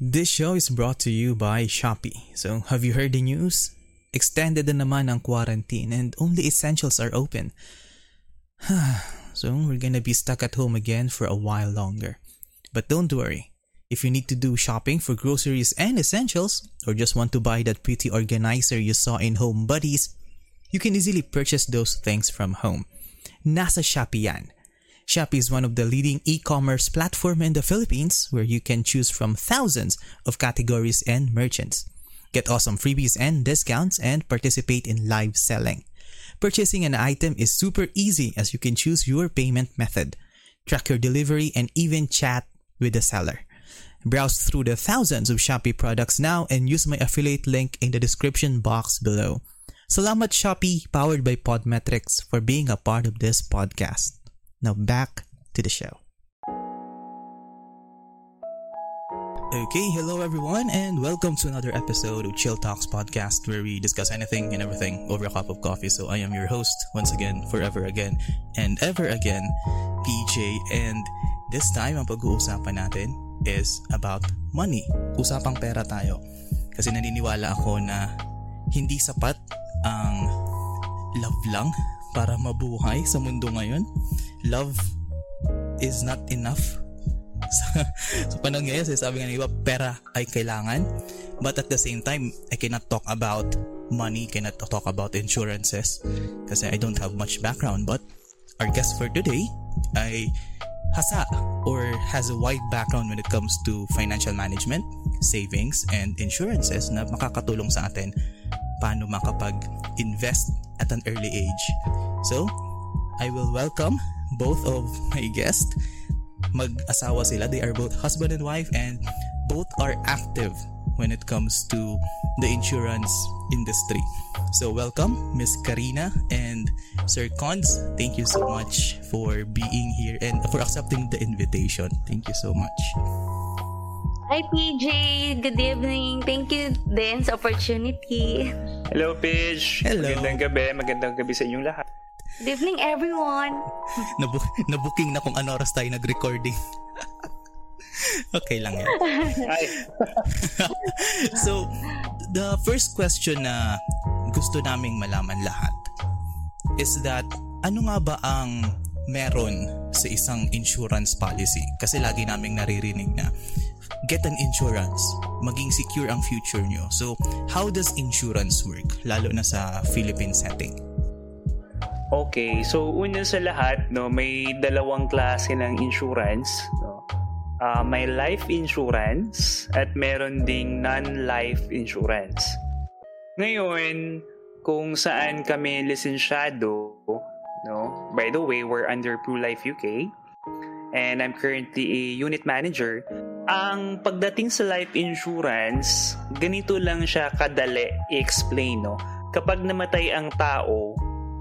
This show is brought to you by Shopee. So, have you heard the news? Extended na naman ang quarantine and only essentials are open. So, we're gonna be stuck at home again for a while longer. But don't worry. If you need to do shopping for groceries and essentials, or just want to buy that pretty organizer you saw in Home Buddies, you can easily purchase those things from home. Nasa Shopee yan. Shopee is one of the leading e-commerce platform in the Philippines where you can choose from thousands of categories and merchants. Get awesome freebies and discounts and participate in live selling. Purchasing an item is super easy as you can choose your payment method, track your delivery, and even chat with the seller. Browse through the thousands of Shopee products now and use my affiliate link in the description box below. Salamat Shopee, powered by Podmetrics, for being a part of this podcast. Now back to the show. Okay, hello everyone and welcome to another episode of Chill Talks Podcast where we discuss anything and everything over a cup of coffee. So I am your host once again, forever again, and ever again, PJ. And this time, ang pag-uusapan natin is about money. Usapang pera tayo. Kasi naniniwala ako na hindi sapat ang love lang para mabuhay sa mundo ngayon. Love is not enough. So panahon ngayon, sabi nga ng iba, pera ay kailangan. But at the same time, I cannot talk about money, cannot talk about insurances kasi I don't have much background. But our guest for today ay hasa or has a wide background when it comes to financial management, savings, and insurances na makakatulong sa atin paano makapag-invest at an early age. So, I will welcome both of my guests. Mag-asawa sila. They are both husband and wife and both are active when it comes to the insurance industry. So, welcome Miss Karina and Sir Cons. Thank you so much for being here and for accepting the invitation. Thank you so much. Hi PJ! Good evening! Thank you din sa opportunity. Hello Pidge! Hello! Magandang gabi sa inyong lahat. Good evening everyone! Nabooking na kung ano oras tayo nag-recording. Okay lang yan. So, the first question na gusto naming malaman lahat is that ano nga ba ang meron sa isang insurance policy? Kasi lagi naming naririnig na get an insurance, maging secure ang future nyo. So, how does insurance work? Lalo na sa Philippine setting. Okay, so una sa lahat, no, may dalawang klase ng insurance. No? May life insurance at meron ding non-life insurance. Ngayon, kung saan kami lisensyado, no? By the way, we're under Pru Life UK and I'm currently a unit manager. Ang pagdating sa life insurance, ganito lang siya kadali i-explain, no? Kapag namatay ang tao,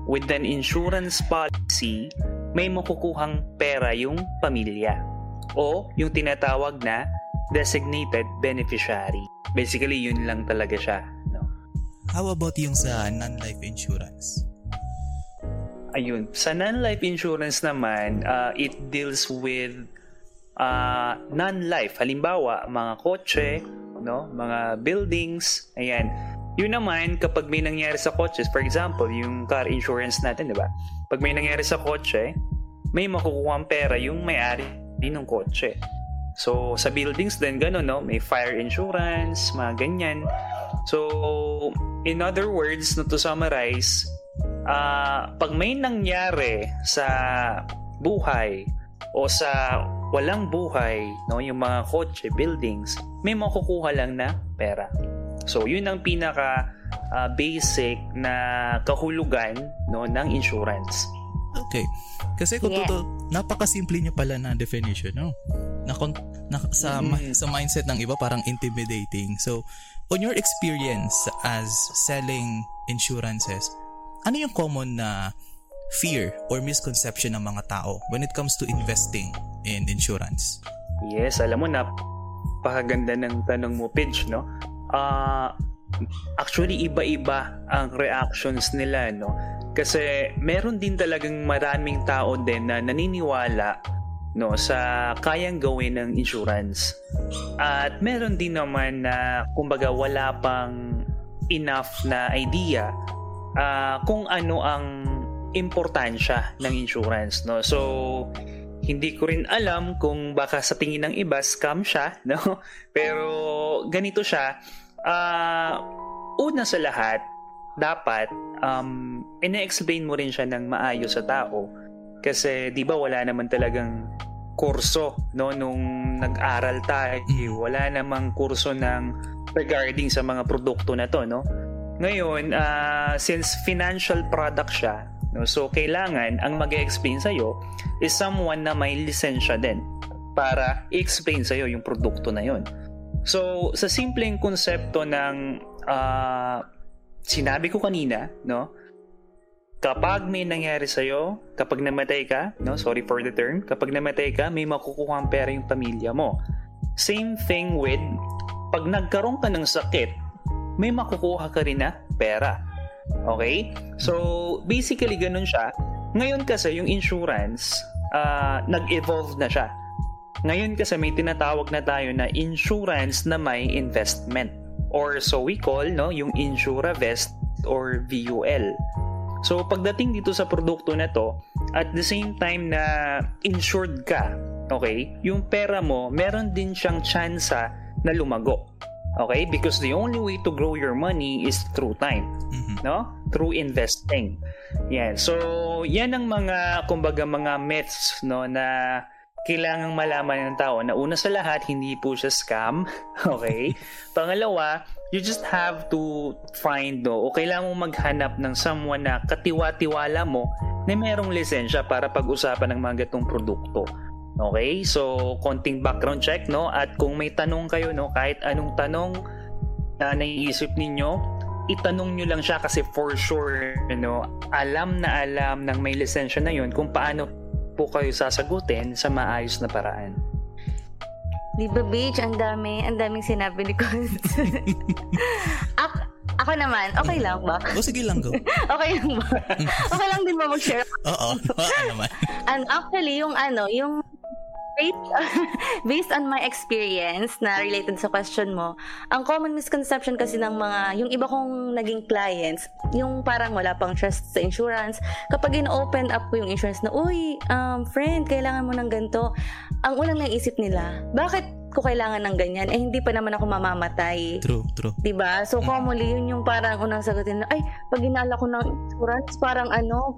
with an insurance policy, may makukuhang pera yung pamilya o yung tinatawag na designated beneficiary. Basically, yun lang talaga siya, no? How about yung sa non-life insurance? Ayun, sa non-life insurance naman, it deals with non-life, halimbawa mga kotse, no, mga buildings, ayan. Yun naman kapag may nangyari sa kotse, for example, yung car insurance natin, di ba? Pag may nangyari sa kotse, may makukuhang pera yung may-ari ng kotse. So sa buildings din gano'n, no, may fire insurance, mga ganyan. So in other words, no, to summarize, pag may nangyari sa buhay o sa walang buhay, no, yung mga kotse, buildings, may makukuha lang na pera. So yun ang pinaka basic na kahulugan, no, ng insurance. Okay. Kasi kung totoo, napakasimple niya pala na definition, no. Sa mindset ng iba parang intimidating. So on your experience as selling insurances, ano yung common na fear or misconception ng mga tao when it comes to investing in insurance? Yes, alam mo, napakaganda ng tanong mo, Pidge, no? Actually, iba-iba ang reactions nila, no? Kasi meron din talagang maraming tao din na naniniwala no, sa kayang gawin ng insurance. At meron din naman na kumbaga wala pang enough na idea kung ano ang importansya ng insurance, no. So hindi ko rin alam kung baka sa tingin ng iba scam siya, no. Pero ganito siya. Una sa lahat, dapat ina-explain mo rin siya ng maayos sa tao. Kasi 'di ba wala naman talagang kurso, no, nung nag-aral tayo, wala namang kurso ng regarding sa mga produkto na 'to, no. Ngayon, since financial product siya, no, so kailangan ang mag-explain sa iyo is someone na may lisensya din para i-explain sa iyo yung produkto na 'yon. So, sa simpleng konsepto ng sinabi ko kanina, no, kapag may nangyari sa'yo, kapag namatay ka, no, sorry for the term, kapag namatay ka, may makukuha ang pera yung pamilya mo. Same thing with, pag nagkaroon ka ng sakit, may makukuha ka rin na pera. Okay? So, basically, ganun siya. Ngayon kasi, yung insurance, nag-evolve na siya. Ngayon kasi, may tinatawag na tayo na insurance na may investment. Or so we call, no, yung Insuravest or VUL. So, pagdating dito sa produkto na to, at the same time na insured ka, okay, yung pera mo, meron din siyang tsansa na lumago. Okay? Because the only way to grow your money is through time. No? Through investing. Yan. So, yan ang mga, kumbaga, mga myths, no, na kailangang malaman ng tao na una sa lahat, hindi po siya scam. Okay? Pangalawa, you just have to find, no, o kailangan mong maghanap ng someone na katiwa-tiwala mo na merong lisensya para pag-usapan ng mga gatong produkto. Okay? So, konting background check, no? At kung may tanong kayo, no, kahit anong tanong na naiisip ninyo, itanong nyo lang siya kasi for sure, no, alam na alam ng may lisensya na yun kung paano po kayo sasagutin sa maayos na paraan. Di ba, Beach? Ang daming sinabi ni Const. Ako naman, okay lang ba? O, sige lang ko. Okay lang ba? Okay lang din ba mag-share? Oo, baka naman. And actually, yung based on my experience na related sa question mo, ang common misconception kasi ng yung iba kong naging clients, yung parang wala pang trust sa insurance. Kapag in-open up ko yung insurance na, uy, friend, kailangan mo ng ganito. Ang unang naisip nila, bakit ko kailangan ng ganyan, eh hindi pa naman ako mamamatay. True. Diba? So, commonly, yun yung parang unang sagutin na, ay, pag hinala ko ng insurance, parang, ano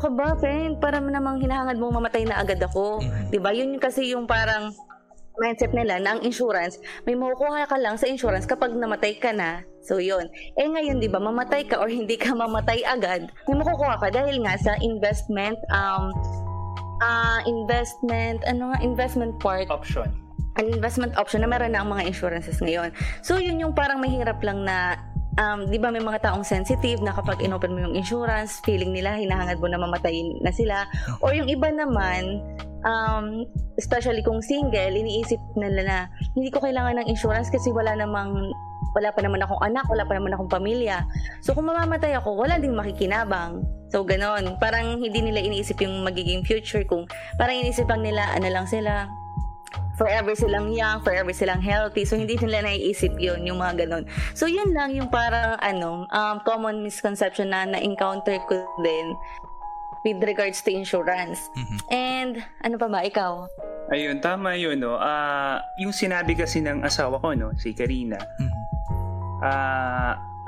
ka ba, friend? Parang namang hinahangad mong mamatay na agad ako. Diba? Yun kasi yung parang mindset nila na ang insurance, may makukuha ka lang sa insurance kapag namatay ka na. So, yun. Eh, ngayon, diba, mamatay ka or hindi ka mamatay agad, may makukuha ka dahil nga sa investment part. An investment option na meron na ang mga insurances ngayon. So, yun yung parang mahirap lang na, di ba may mga taong sensitive na kapag inopen mo yung insurance, feeling nila hinahangad mo na mamatayin na sila. Or yung iba naman, especially kung single, iniisip nila na, hindi ko kailangan ng insurance kasi wala pa naman akong anak, wala pa naman akong pamilya. So, kung mamamatay ako, wala ding makikinabang. So, ganon. Parang hindi nila iniisip yung magiging future kung parang iniisip lang nila, ano lang sila, forever silang young, forever silang healthy. So, hindi nila naiisip yun, yung mga ganun. So, yun lang yung parang, common misconception na na-encounter ko din with regards to insurance. And, ano pa ba? Ikaw? Ayun, tama yun, no? Yung sinabi kasi ng asawa ko, no? Si Karina.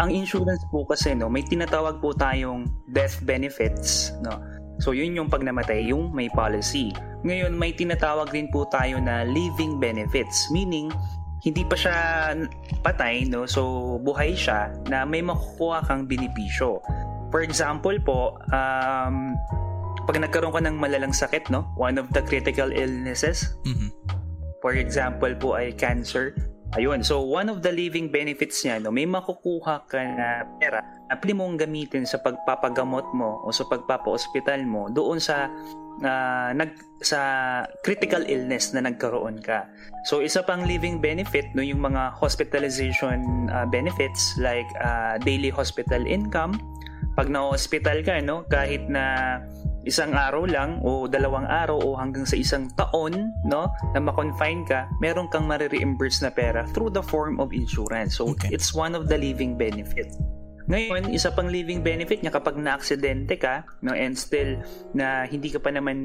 Ang insurance po kasi, no? May tinatawag po tayong death benefits, no? So, yun yung pag namatay, yung may policy. Ngayon, may tinatawag din po tayo na living benefits. Meaning, hindi pa siya patay, no? So, buhay siya na may makukuha kang benepisyo. For example po, pag nagkaroon ka ng malalang sakit, no? One of the critical illnesses. For example po ay cancer. Ayun, so one of the living benefits niya, no, may makukuha ka na pera na pwede mong gamitin sa pagpapagamot mo o sa pagpapa-ospital mo doon sa critical illness na nagkaroon ka. So isa pang living benefit, no, yung mga hospitalization benefits like daily hospital income. Pag na-hospital ka, no, kahit na isang araw lang o dalawang araw o hanggang sa isang taon, no, na ma-confine ka, meron kang marireimburse na pera through the form of insurance. So, okay, it's one of the living benefit. Ngayon, isa pang living benefit niya kapag na-aksidente ka, no, and still na hindi ka pa naman,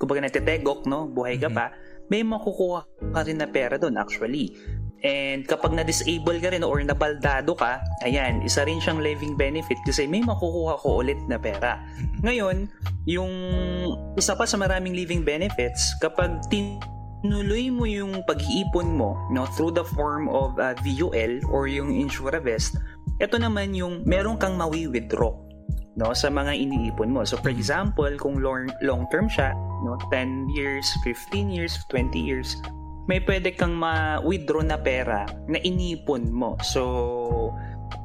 kumbaga natitegok, no, buhay ka pa, may makukuha ka rin na pera doon actually. And kapag na-disable ka rin or napaldado ka, ayan, isa rin siyang living benefit kasi may makukuha ko ulit na pera. Ngayon, yung isa pa sa maraming living benefits, kapag tinuloy mo yung pag-iipon mo, no, through the form of VUL or yung Insuravest, ito naman yung meron kang mawi-withdraw, no, sa mga iniipon mo. So for example, kung long-term siya, no, 10 years, 15 years, 20 years, may pwede kang ma-withdraw na pera na inipon mo. So,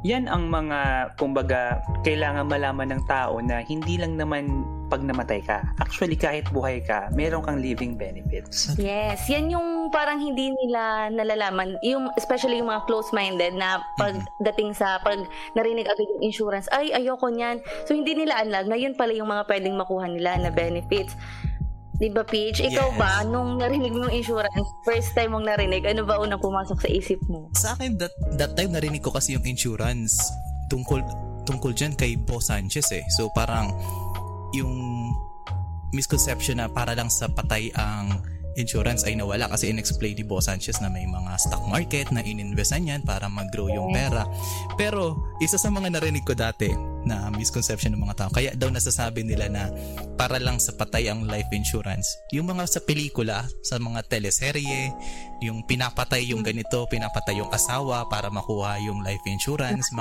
yan ang mga, kumbaga, kailangan malaman ng tao na hindi lang naman pag namatay ka. Actually, kahit buhay ka, meron kang living benefits. Yes, yan yung parang hindi nila nalalaman. Yung, especially yung mga close-minded na pagdating sa, pag narinig agad yung insurance, ay, ayoko niyan. So, hindi nila alam na yun pala yung mga pwedeng makuha nila na benefits. Diba, Peach? Ikaw yes. ba, nung narinig mo yung insurance, first time mong narinig, ano ba unang pumasok sa isip mo? Sa akin, that time narinig ko kasi yung insurance tungkol dyan kay Bo Sanchez eh. So parang yung misconception na para lang sa patay ang insurance ay nawala kasi in-explain ni Bo Sanchez na may mga stock market na in-investan yan para mag-grow yung pera. Pero isa sa mga narinig ko dati na misconception ng mga tao. Kaya daw nasasabi nila na para lang sa patay ang life insurance. Yung mga sa pelikula, sa mga teleserye, yung pinapatay yung ganito, pinapatay yung asawa para makuha yung life insurance.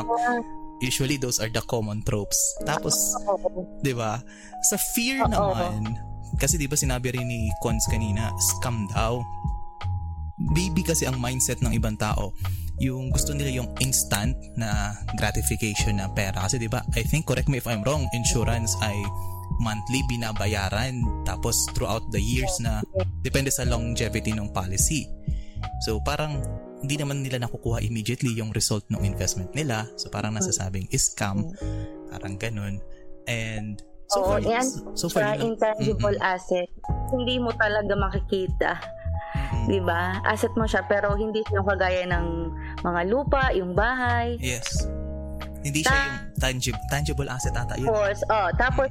Usually those are the common tropes. Tapos, di ba? Sa fear naman, kasi di ba sinabi rin ni Cons kanina, scam daw. Baby kasi ang mindset ng ibang tao. Yung gusto nila yung instant na gratification na pera kasi diba, I think, correct me if I'm wrong, insurance ay monthly binabayaran tapos throughout the years na depende sa longevity ng policy. So parang hindi naman nila nakukuha immediately yung result ng investment nila, so parang nasasabing scam, parang ganun. And so yan, so far intangible asset, hindi mo talaga makikita. Diba? Asset mo siya pero hindi siya kagaya ng mga lupa, yung bahay. Yes. Hindi siya yung tangible asset ata yun. Of course. Oh, tapos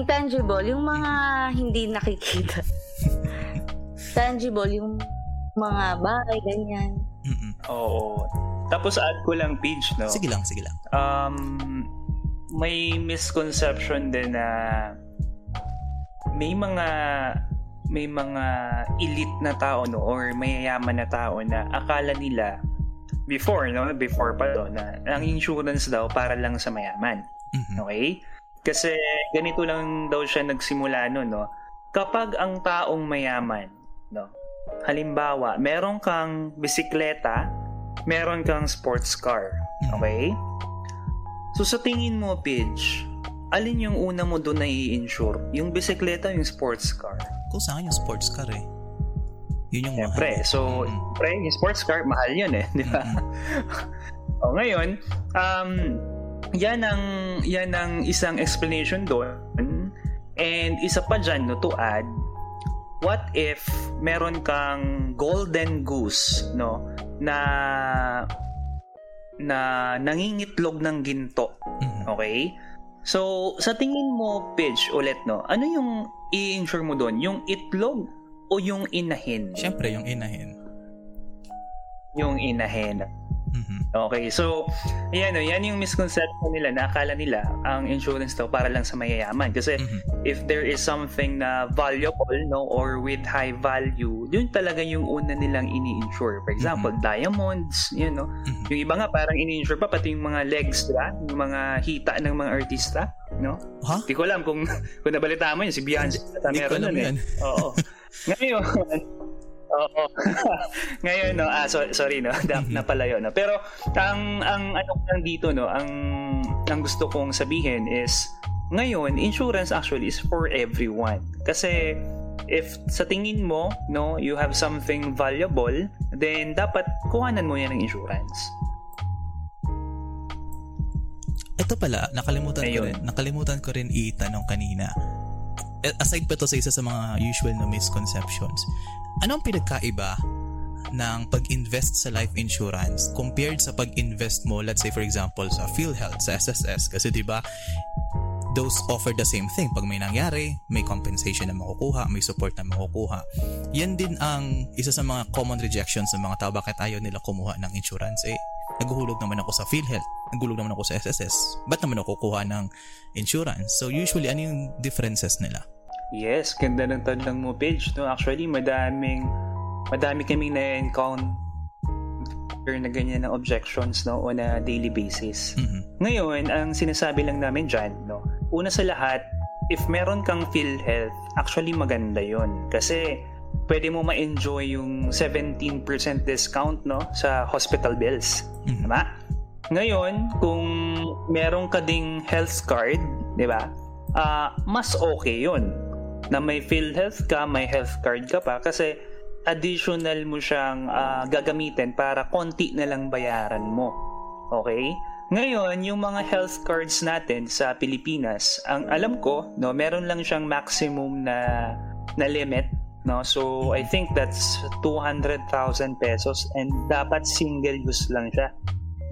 intangible yung mga hindi nakikita. Tangible yung mga bahay, ganyan. Oo. Tapos add ko lang, Pidge, no? Sige lang. May misconception din na may mga elite na tao, no, or mayayaman na tao na akala nila before pa doon na ang insurance daw para lang sa mayaman. Okay? Kasi ganito lang daw siya nagsimula noon, no. Kapag ang taong mayaman, no, halimbawa, meron kang bisikleta, meron kang sports car. Okay? So sa tingin mo, Pidge, alin yung una mo doon na i-insure? Yung bisikleta, yung sports car? Kung saan yung sports car eh. Yun yung mahal. So, yung sports car, mahal yun eh. Di ba? O, ngayon, yan ang isang explanation doon. And isa pa dyan, no, to add, what if meron kang golden goose, no, na nangingitlog ng ginto? Okay? So, sa tingin mo, Pidge, ulit, no, ano yung i-insure mo doon? Yung itlog o yung inahin? Siyempre, yung inahin. Yung inahin. Okay, so, ayan, no, yan yung misconception nila na akala nila ang insurance daw para lang sa mayayaman. Kasi if there is something na valuable, no, or with high value, yun talaga yung una nilang ini-insure. For example, diamonds, yun, no. Yung iba nga parang ini-insure pa, pati yung mga legs, diba? Yung mga hita ng mga artista, no? Hindi ko alam kung nabalita mo yun, si Beyonce, meron nun eh. Oo. Ngayon, ngayon, no, sorry, no, napala yun, no. Pero ang ano lang dito, no, ang gusto kong sabihin is ngayon insurance actually is for everyone. Kasi if sa tingin mo, no, you have something valuable, then dapat kuhanan mo yan ng insurance. I ito pala, nakalimutan ko rin itanong kanina. Aside pa to sa isa sa mga usual na misconceptions, anong pinagkaiba ng pag-invest sa life insurance compared sa pag-invest mo, let's say for example, sa PhilHealth, sa SSS? Kasi diba, those offer the same thing. Pag may nangyari, may compensation na makukuha, may support na makukuha. Yan din ang isa sa mga common rejections ng mga tao. Bakit ayaw nila kumuha ng insurance? Naguhulog naman ako sa PhilHealth, naguhulog naman ako sa SSS. Ba't naman ako kukuha ng insurance? So usually, ano yung differences nila? Yes, ganda ng tanong mo, Pidge. No, actually, madami kaming na-encounter na ganyan ng objections, no, on a daily basis. Mm-hmm. Ngayon, ang sinasabi lang namin dyan, no, una sa lahat, if meron kang PhilHealth, actually maganda yon. Kasi pwede mo ma-enjoy yung 17% discount, no, sa hospital bills. Mm-hmm. Diba? Ngayon, kung meron ka ding health card, diba, mas okay yon na may PhilHealth ka, may health card ka pa, kasi additional mo siyang gagamitin para konti na lang bayaran mo. Okay? Ngayon, yung mga health cards natin sa Pilipinas, ang alam ko, no, meron lang siyang maximum na limit, no? So I think that's 200,000 pesos and dapat single use lang siya,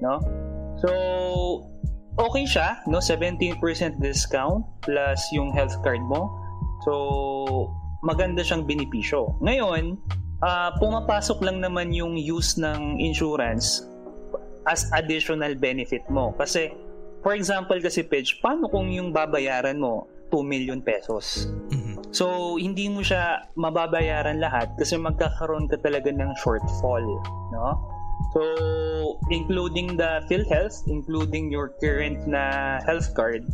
no? So okay siya, no? 17% discount plus yung health card mo. So maganda siyang benepisyo. Ngayon, pumapasok lang naman yung use ng insurance as additional benefit mo. Kasi, for example kasi, Pidge, paano kung yung babayaran mo, 2 million pesos? Mm-hmm. So, hindi mo siya mababayaran lahat kasi magkakaroon ka talaga ng shortfall, no? So, including the PhilHealth, including your current na health card,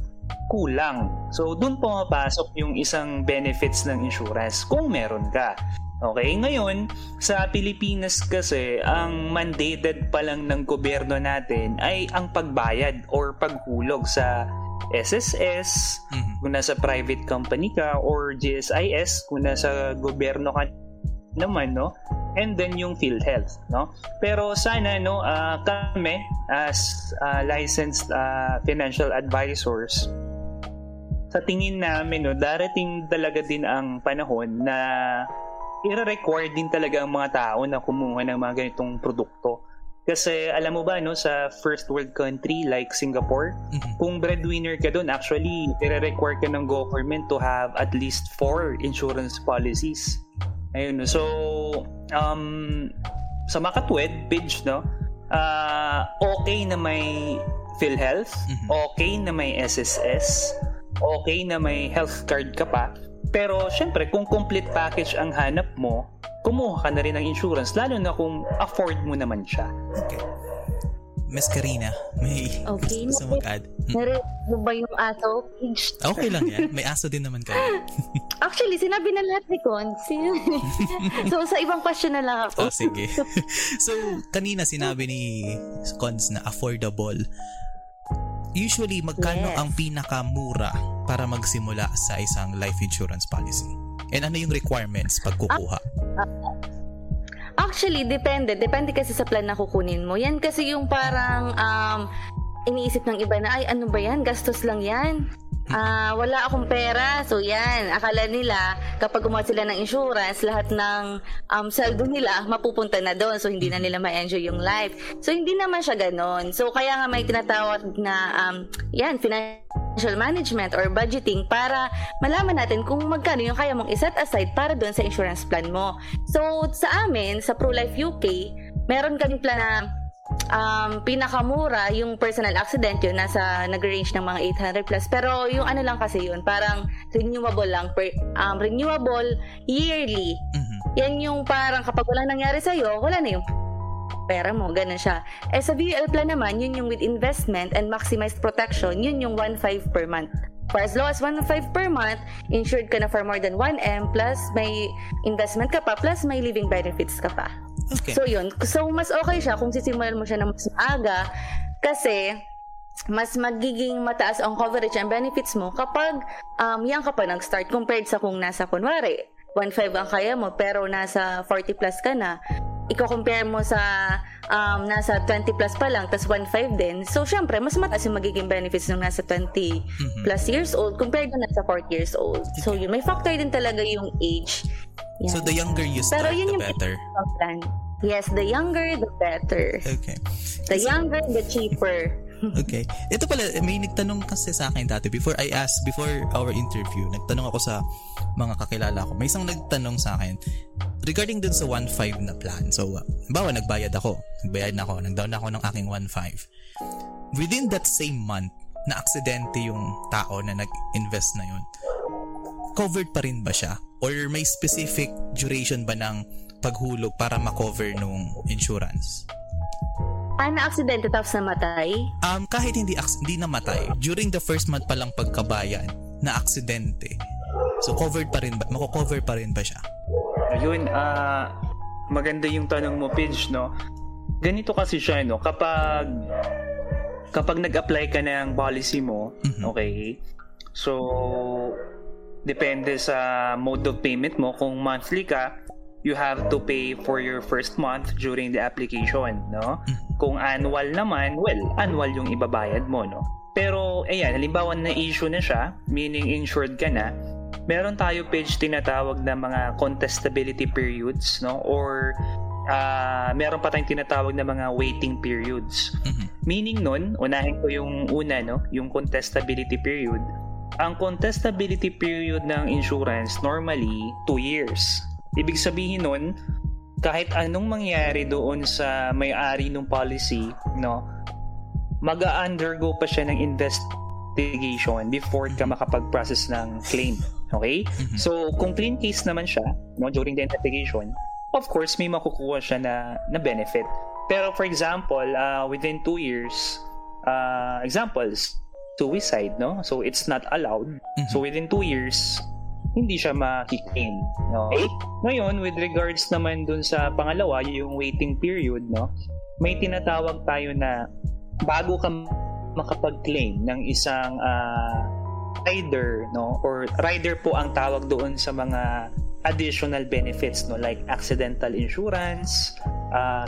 kulang. So, dun pumapasok yung isang benefits ng insurance kung meron ka. Okay, ngayon, sa Pilipinas kasi, ang mandated pa lang ng gobyerno natin ay ang pagbayad or paghulog sa SSS, mm-hmm, kung nasa private company ka, or GSIS, kung nasa gobyerno ka naman, no? And then yung PhilHealth, no? Pero sana, no, kami as licensed financial advisors, sa tingin namin, no, darating talaga din ang panahon na i-require din talaga ang mga tao na kumuha ng mga ganitong produkto. Kasi alam mo ba, no, sa first world country like Singapore, mm-hmm, kung breadwinner ka doon, actually i-require ka ng government to have at least 4 insurance policies. Ayun, so sa makatwid, Pidge, no, okay na may PhilHealth, mm-hmm, okay na may SSS, okay na may health card ka pa, pero syempre kung complete package ang hanap mo, kumuha ka na rin ng insurance, lalo na kung afford mo naman siya. Okay. Miss Karina, may okay, gusto mo mag-add? Narinig mo ba yung aso? Okay lang yan. May aso din naman kayo. Actually, sinabi na lahat ni Con. So, sa ibang question na lang ako. Oh, sige. So, kanina sinabi ni Cons na affordable. Usually, magkano ang pinakamura para magsimula sa isang life insurance policy? And ano yung requirements pag kukuha? Actually, depende. Depende kasi sa plan na kukunin mo. Yan kasi yung parang iniisip ng iba na, ay, ano ba yan? Gastos lang yan. Wala akong pera. So, yan. Akala nila, kapag gumawa sila ng insurance, lahat ng saldo nila mapupunta na doon. So, hindi na nila ma-enjoy yung life. So, hindi naman siya ganon. So, kaya nga may tinatawag na, yan, financial management or budgeting para malaman natin kung magkano yung kaya mong iset aside para doon sa insurance plan mo. So, sa amin, sa Pru Life UK, meron kaming plan na pinakamura yung personal accident, yun nasa nag-range ng mga 800 plus, pero yung ano lang kasi yun, parang renewable lang, renewable yearly. Mm-hmm. Yan yung parang kapag walang nangyari sa'yo, wala na yung pera mo, ganun siya. Eh sa VUL plan naman, yun yung with investment and maximized protection, yun yung 1.5 per month. For as low as 1.5 per month, insured ka na for more than 1M, plus may investment ka pa, plus may living benefits ka pa. Okay. So yun, so mas okay siya kung sisimulan mo siya na mas maaga kasi mas magiging mataas ang coverage and benefits mo kapag yan ka pa nag-start compared sa kung nasa kunwari 1.5 ang kaya mo pero nasa 40 plus ka na. i-compare mo sa nasa 20 plus pa lang tas 1.5 din, so syempre mas mataas yung magiging benefits nung nasa 20 plus years old compared to nasa 40 years old. So yun, may factor din talaga yung age. Yeah. So the younger you start, pero yun the better. Yes, the younger the better. Okay. The younger the cheaper. Okay. Ito pala, may nagtanong kasi sa akin dati before our interview, nagtanong ako sa mga kakilala ko. May isang nagtanong sa akin regarding dun sa 1.5 na plan. So, bawa nagbayad na ako, nagdown na ako ng aking 1.5. Within that same month, na-aksidente yung tao na nag-invest na yun. Covered pa rin ba siya? Or may specific duration ba ng paghulog para makover nung insurance? Na-aksidente tapos namatay? Kahit hindi namatay, during the first month pa lang pagkabayan, na-aksidente. So, covered pa rin ba? Mako-cover pa rin ba siya? Yun, maganda yung tanong mo, Pidge, no? Ganito kasi siya, no? Kapag nag-apply ka ng policy mo, okay? So, depende sa mode of payment mo. Kung monthly ka, you have to pay for your first month during the application, no? Kung annual naman, well, annual yung ibabayad mo, no? Pero, ayan, halimbawa na issue na siya, meaning insured ka na, meron tayo, Page, tinatawag na mga contestability periods, no? Or, meron pa tayong tinatawag na mga waiting periods. Meaning nun, unahin ko yung una, no? Yung contestability period. Ang contestability period ng insurance, normally, 2 years. Ibig sabihin nun, kahit anong mangyari doon sa may-ari ng policy, no, mag-undergo pa siya ng investigation before ka makapag-process ng claim. Okay? So, kung clean case naman siya, no, during the investigation, of course, may makukuha siya na benefit. Pero for example, within 2 years, examples, suicide, no? So, it's not allowed. So, within 2 years, hindi siya makiklaim, no? Ngayon, with regards naman dun sa pangalawa, yung waiting period, no? May tinatawag tayo na bago ka makapag-claim ng isang rider, no? Or rider po ang tawag doon sa mga additional benefits, no? Like accidental insurance,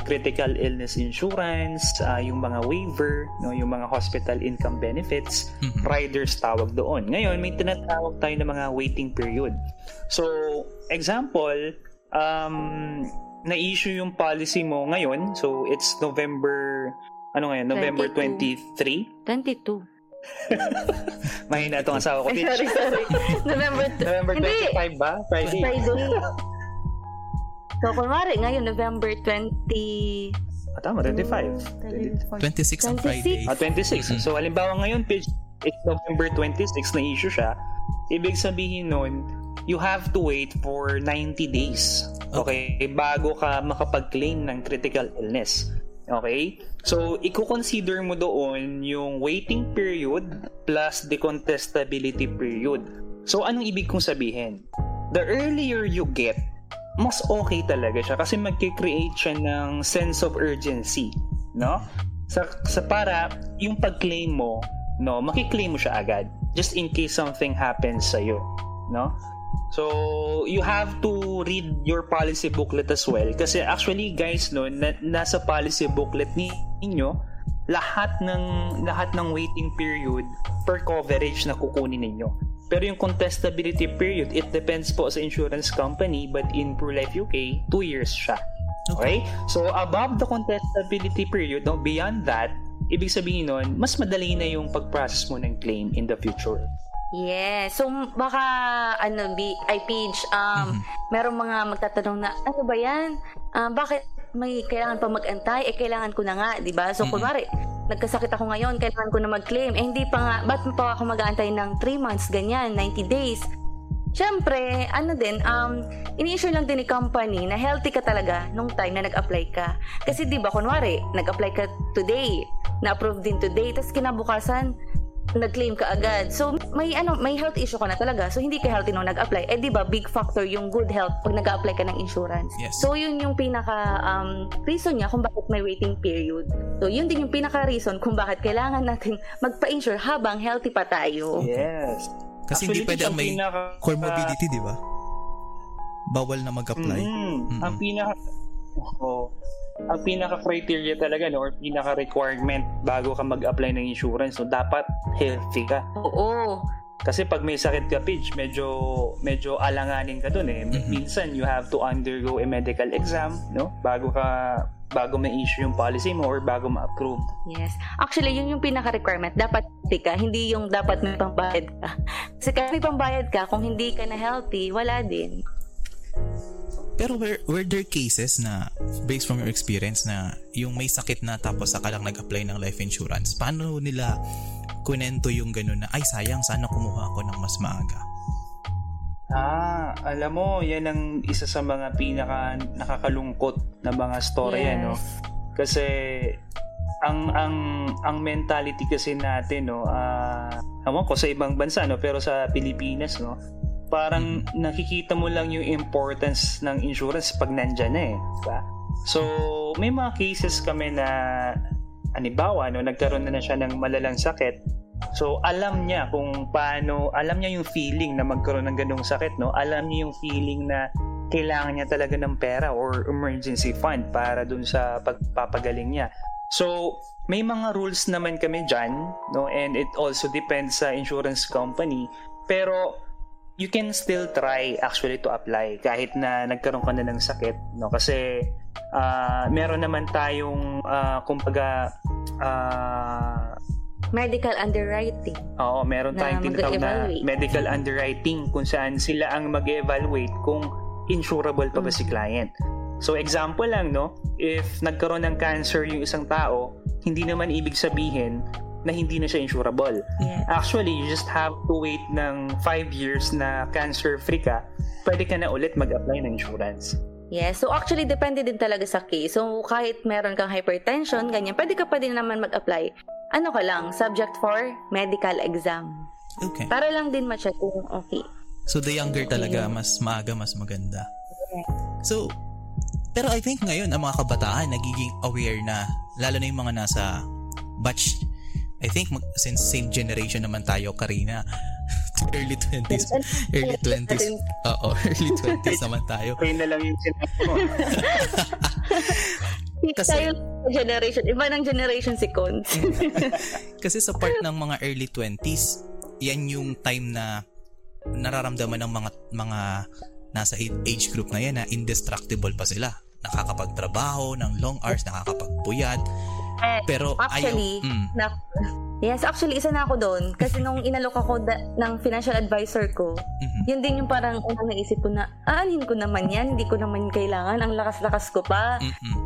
critical illness insurance, yung mga waiver, no? Yung mga hospital income benefits, riders tawag doon. Ngayon, may tinatawag tayo ng mga waiting period. So, example, na-issue yung policy mo ngayon. So, it's November 23? 22. Mahina itong asawa ko, bitch. Sorry. November 25 ba? Friday. So, kunwari, ngayon, November 20... tama, 25. 26 on Friday. 26. So, halimbawa ngayon, Pidge, it's November 26 na issue siya. Ibig sabihin nun, you have to wait for 90 days. Okay? Bago ka makapag-claim ng critical illness. Okay? So, i-consider mo doon yung waiting period plus the contestability period. So, anong ibig kong sabihin? The earlier you get, mas okay talaga siya kasi magki-create siya ng sense of urgency, no? Sa para yung pag-claim mo, no, maki-claim mo siya agad just in case something happens sa iyo, no? So, you have to read your policy booklet as well. Kasi actually, guys, no, nasa policy booklet ninyo, lahat ng waiting period per coverage na kukunin ninyo. Pero yung contestability period, it depends po sa insurance company, but in Pru Life UK, 2 years siya. Okay? So, above the contestability period, no, beyond that, ibig sabihin nun, mas madali na yung pag-process mo ng claim in the future. Yeah. So, baka, Pidge, merong mga magtatanong na, ano ba yan? Bakit may kailangan pa mag-antay? Kailangan ko na nga, di ba? So, kunwari, nagkasakit ako ngayon, kailangan ko na mag-claim. Hindi pa nga, ba't pa ako mag-aantay ng 3 months, ganyan, 90 days? Siyempre, ini-issue lang din ni company na healthy ka talaga nung time na nag-apply ka. Kasi, di ba, kunwari, nag-apply ka today, na-approve din today, tapos kinabukasan, nag-claim ka agad. So, may health issue ka na talaga. So, hindi ka healthy nung nag-apply. Eh, di ba, big factor yung good health pag nag-apply ka ng insurance. Yes. So, yun yung pinaka-reason niya kung bakit may waiting period. So, yun din yung pinaka-reason kung bakit kailangan natin magpa-insure habang healthy pa tayo. Yes. Kasi actually, hindi pwede ang may comorbidity, di ba? Bawal na mag-apply. Ang pinaka- Oo. Ang pinaka-criteria talaga, no, or pinaka-requirement bago ka mag-apply ng insurance, no, dapat healthy ka. Oo. Kasi pag may sakit ka, Pidge, medyo alanganin ka dun eh. Minsan, you have to undergo a medical exam, no? Bago ma-issue yung policy mo or bago ma-approve. Yes. Actually, yun yung pinaka-requirement. Dapat healthy ka, hindi yung dapat may pambayad ka. Kasi kung may pambayad ka, kung hindi ka na healthy, wala din. Pero were there cases na, based from your experience, na yung may sakit na tapos saka lang nag-apply ng life insurance, paano nila kunento yung gano'n na, ay sayang, sana kumuha ako ng mas maaga? Alam mo, yan ang isa sa mga pinaka nakakalungkot na mga story, yes. No? Kasi ang mentality kasi natin, no, alam ko sa ibang bansa, no, pero sa Pilipinas, no, parang nakikita mo lang yung importance ng insurance pag nandyan na eh, diba? So may mga cases kami na halimbawa, no, nagkaroon na siya ng malalang sakit. So alam niya kung paano, alam niya yung feeling na magkaroon ng ganung sakit, no. Alam niya yung feeling na kailangan niya talaga ng pera or emergency fund para dun sa pagpapagaling niya. So may mga rules naman kami diyan, no, and it also depends sa insurance company. Pero you can still try actually to apply kahit na nagkaroon ka na ng sakit, no, kasi meron naman tayong medical underwriting. Oo, meron tayong tinatawag na medical underwriting kung saan sila ang mag-evaluate kung insurable pa ba si client. So example lang, no, if nagkaroon ng cancer yung isang tao, hindi naman ibig sabihin na hindi na siya insurable. Yeah. Actually, you just have to wait ng 5 years na cancer-free ka, pwede ka na ulit mag-apply ng insurance. Yeah, so actually depende din talaga sa case. So kahit meron kang hypertension, ganyan, pwede ka pa din naman mag-apply. Ano ka lang, subject for medical exam. Okay. Para lang din ma-check kung okay. So the younger talaga, mas maaga, mas maganda. Yeah. So, pero I think ngayon ang mga kabataan nagiging aware na, lalo na yung mga nasa batch, I think since same generation naman tayo, Karina, early 20s. Oo, early 20s naman tayo. Okay na lang yung sinabi ko. Kasi generation, iba ng generation si Cons. Kasi sa part ng mga early 20s, yan yung time na nararamdaman ng mga nasa age group na yan na indestructible pa sila. Nakakapagtrabaho ng long hours, nakakapagpuyat. Pero actually, yes, actually isa na ako doon kasi nung inalok ako ng financial advisor ko, yun din yung parang unang naisip ko na aanhin ko naman yan, hindi ko naman kailangan, ang lakas-lakas ko pa.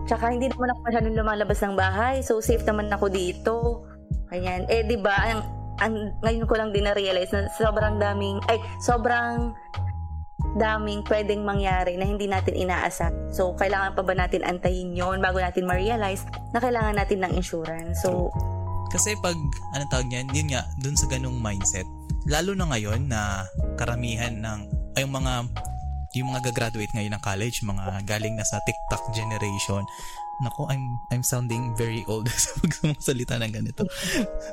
Tsaka hindi naman ako masyadong lumalabas ng bahay, so safe naman ako dito. Ayan, di ba, ngayon ko lang din na-realize na sobrang daming pwedeng mangyari na hindi natin inaasam. So kailangan pa ba natin antayin yon bago natin ma-realize na kailangan natin ng insurance? So kasi pag yun nga, dun sa ganung mindset, lalo na ngayon na karamihan ng yung mga gagraduate ngayon ng college, mga galing na sa TikTok generation. Nako, I'm sounding very old sa pagsalita ng ganito.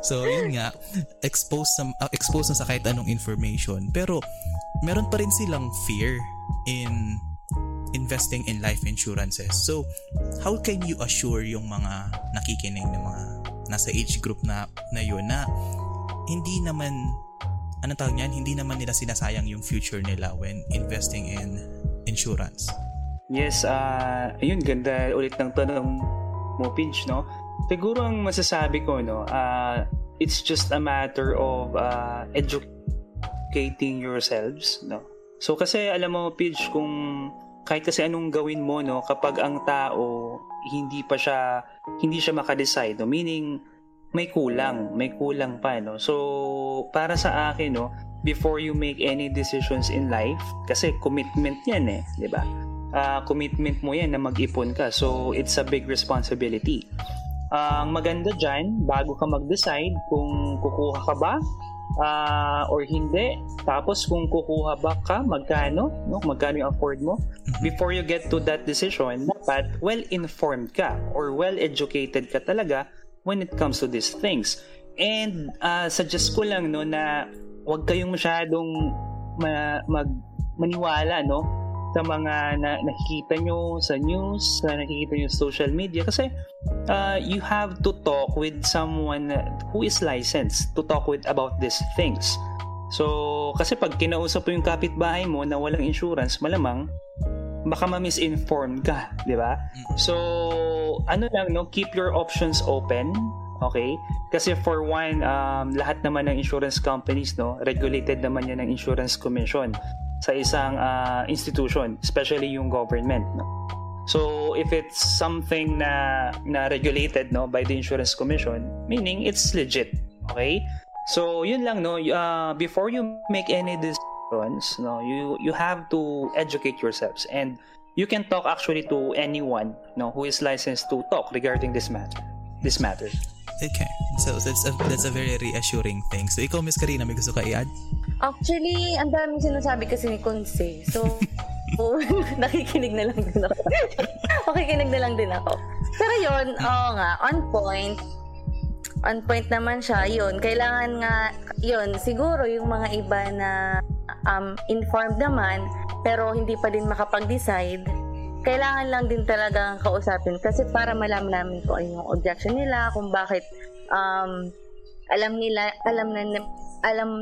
So yun nga, exposed na sa kahit anong information, pero meron pa rin silang fear in investing in life insurances. So how can you assure yung mga nakikinig ng mga nasa age group na yun na hindi naman nila sinasayang yung future nila when investing in insurance? Yes, ayun, ganda ulit ng tanong mo, Pinch, no? Siguro ang masasabi ko, no, it's just a matter of educating yourselves, no? So kasi alam mo, Pinch, kung kahit kasi anong gawin mo, no, kapag ang tao hindi siya maka-decide, no? Meaning may kulang pa, no? So para sa akin, no, before you make any decisions in life, kasi commitment 'yan eh, 'di ba? Commitment mo yan na mag-ipon ka. So, it's a big responsibility. Ang maganda dyan, bago ka mag-decide kung kukuha ka ba or hindi, tapos kung kukuha ba ka, magkano yung afford mo, before you get to that decision, dapat well-informed ka or well-educated ka talaga when it comes to these things. And suggest ko lang, no, na huwag kayong masyadong maniwala, no, sa mga nakikita nyo sa news, sa nakikita nyo sa social media, kasi you have to talk with someone who is licensed to talk with about these things. So, kasi pag kinausap mo yung kapitbahay mo na walang insurance, malamang baka ma-misinform ka, di ba? So, ano lang, no? Keep your options open, okay? Kasi for one, lahat naman ng insurance companies, no? Regulated naman yan ng Insurance Commission sa isang institution, especially yung government, no? So, if it's something na regulated, no? By the Insurance Commission, meaning it's legit, okay? So, yun lang, no? Before you make any decisions, no, you have to educate yourselves, and you can talk actually to anyone, no, who is licensed to talk regarding this matter. Okay. So, that's a very reassuring thing. So, ikaw, Miss Karina, may gusto ka i-add? Actually, ang daming sinasabi kasi ni Conce. So, nakikinig na lang din ako. Pero yun, oo nga, on point. On point naman siya, yun, kailangan nga, yun, siguro yung mga iba na informed naman, pero hindi pa din makapag-decide, kailangan lang din talagang kausapin, kasi para malaman namin kung ano yung objection nila, kung bakit alam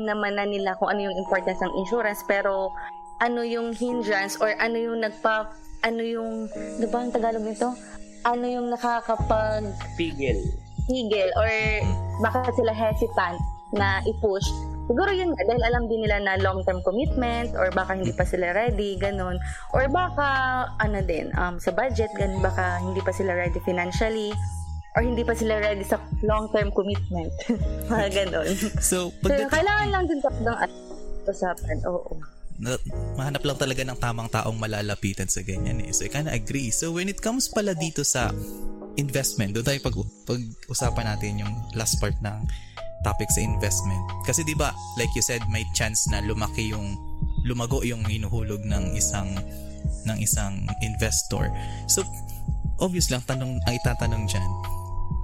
naman na nila kung ano yung importance ng insurance, pero ano yung hindrance, or ano ba ang Tagalog nito? Ano yung nakakapag-higil or baka sila hesitant na i-push. Siguro yun nga, dahil alam din nila na long-term commitment, or baka hindi pa sila ready, ganun. Or baka, sa budget, ganun, baka hindi pa sila ready financially, or hindi pa sila ready sa long-term commitment. Mga ganun. So, kailangan lang din usapan. Oo. Mahanap lang talaga ng tamang taong malalapitan sa ganyan eh. So, I kinda agree. So, when it comes pala dito sa investment, doon tayo pag-usapan natin yung last part ng topic sa investment. Kasi di ba, like you said, may chance na lumago yung hinuhulog ng isang investor. So, obvious lang ang itatanong dyan,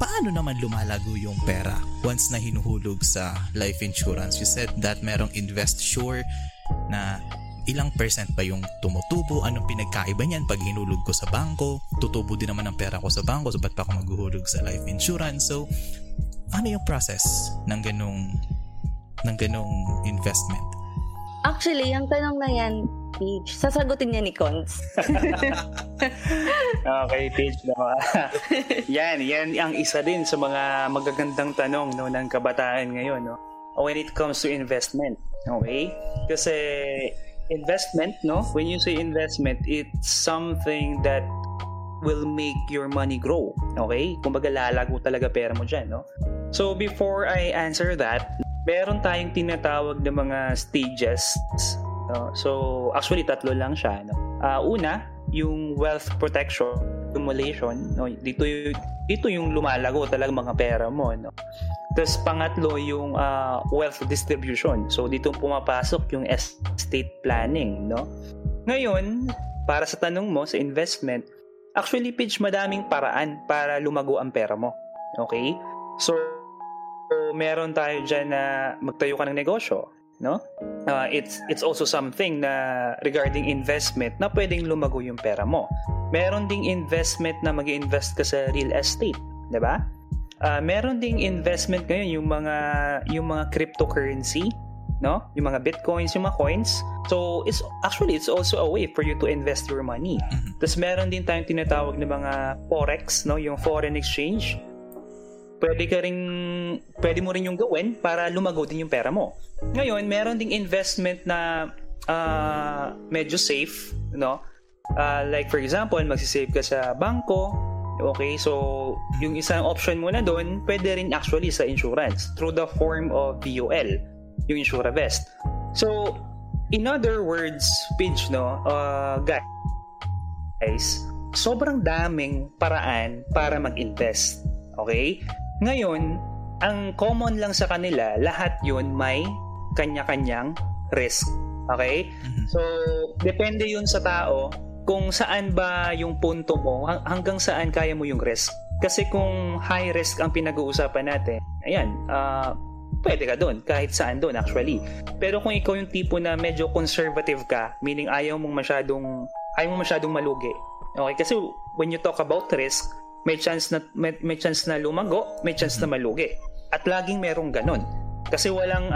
paano naman lumalago yung pera once na hinuhulog sa life insurance? You said that merong InvestSure na ilang percent ba yung tumutubo? Anong pinagkaiba niyan pag hinulog ko sa bangko? Tutubo din naman ang pera ko sa bangko, so ba't pa ako maghuhulog sa life insurance? So, ano yung process ng ganong investment? Actually, yung tanong na yan, Paige, sasagutin niya ni Cons. Okay, Paige naman. Yan ang isa din sa mga magagandang tanong, no, ng kabataan ngayon, no? When it comes to investment, okay? Kasi investment, no? When you say investment, it's something that will make your money grow. Okay? Kumbaga lalago talaga pera mo dyan, no? So, before I answer that, meron tayong tinatawag na mga stages. No? So, actually, tatlo lang siya, no? Una, yung wealth protection, accumulation, no? Dito yung lumalago talaga mga pera mo, no? Tapos, pangatlo, yung wealth distribution. So, dito pumapasok yung estate planning, no? Ngayon, para sa tanong mo, sa investment, actually, Paige, madaming paraan para lumago ang pera mo. Okay? So, meron tayo dyan na magtayo ka ng negosyo, no? It's also something na regarding investment na pwedeng lumago yung pera mo. Meron ding investment na mag-i-invest ka sa real estate, di ba? Meron ding investment ngayon yung mga cryptocurrency, no? Yung mga bitcoins, yung mga coins. So, it's also a way for you to invest your money. Tapos meron din tayong tinatawag na mga forex, no? Yung foreign exchange. Pwede mo rin yung gawin para lumago din yung pera mo. Ngayon, meron ding investment na medyo safe, no? Like for example, magsisave ka sa bangko. Okay, so yung isang option mo na doon, pwede rin actually sa insurance through the form of VOL, yung InsuraVest. So, in other words, Paige, no, guys, sobrang daming paraan para mag-invest. Okay? Ngayon, ang common lang sa kanila, lahat yun may kanya-kanyang risk. Okay? So, depende yun sa tao kung saan ba yung punto mo, hanggang saan kaya mo yung risk. Kasi kung high risk ang pinag-uusapan natin, ayan, pwede ka doon, kahit saan doon actually. Pero kung ikaw yung tipo na medyo conservative ka, meaning ayaw mong masyadong malugi. Okay, kasi when you talk about risk, may chance na lumago, may chance na malugi. At laging merong ganun. Kasi walang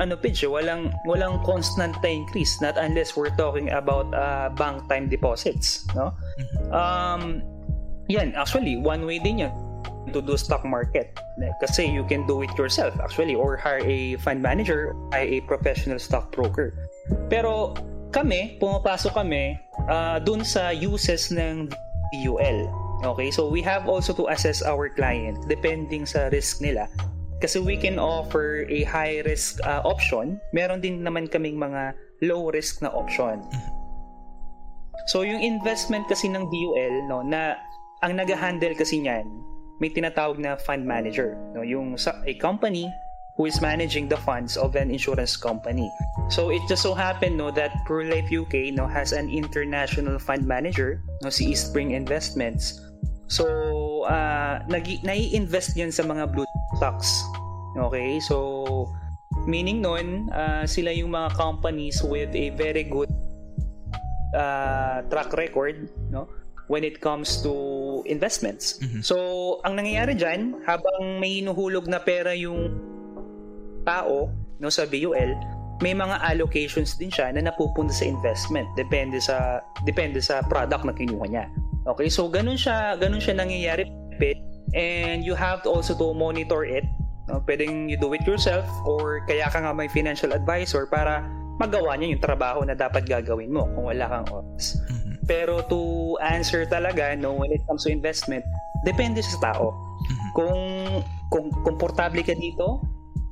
walang constant na increase, not unless we're talking about bank time deposits, no? Yan actually one way din yan to do stock market. Kasi you can do it yourself actually, or hire a fund manager, hire a professional stock broker. Pero kami, pumapasok kami dun sa uses ng DUL. Okay, so we have also to assess our client depending sa risk nila. Kasi we can offer a high-risk option. Meron din naman kaming mga low-risk na option. So, yung investment kasi ng DUL, no, na ang nag-handle kasi niyan, may tinatawag na fund manager. No, yung a company who is managing the funds of an insurance company. So, it just so happened, no, that Pru Life UK, no, has an international fund manager, no, si Eastspring Investments. So, nai-invest yan sa mga blue stocks. Okay? So, meaning nun, sila yung mga companies with a very good track record, no, when it comes to investments. Mm-hmm. So, ang nangyayari dyan, habang may hinuhulog na pera yung tao, no, sa BUL, may mga allocations din siya na napupunta sa investment. Depende sa product na kinuha niya. Okay, so ganun siya nangyayari. And you have also to monitor it. Pwedeng you do it yourself, or kaya ka nga may financial advisor para magawa niya yung trabaho na dapat gagawin mo kung wala kang oras. Mm-hmm. Pero to answer talaga, no, when it comes to investment, depende sa tao. Mm-hmm. Kung komportable ka dito,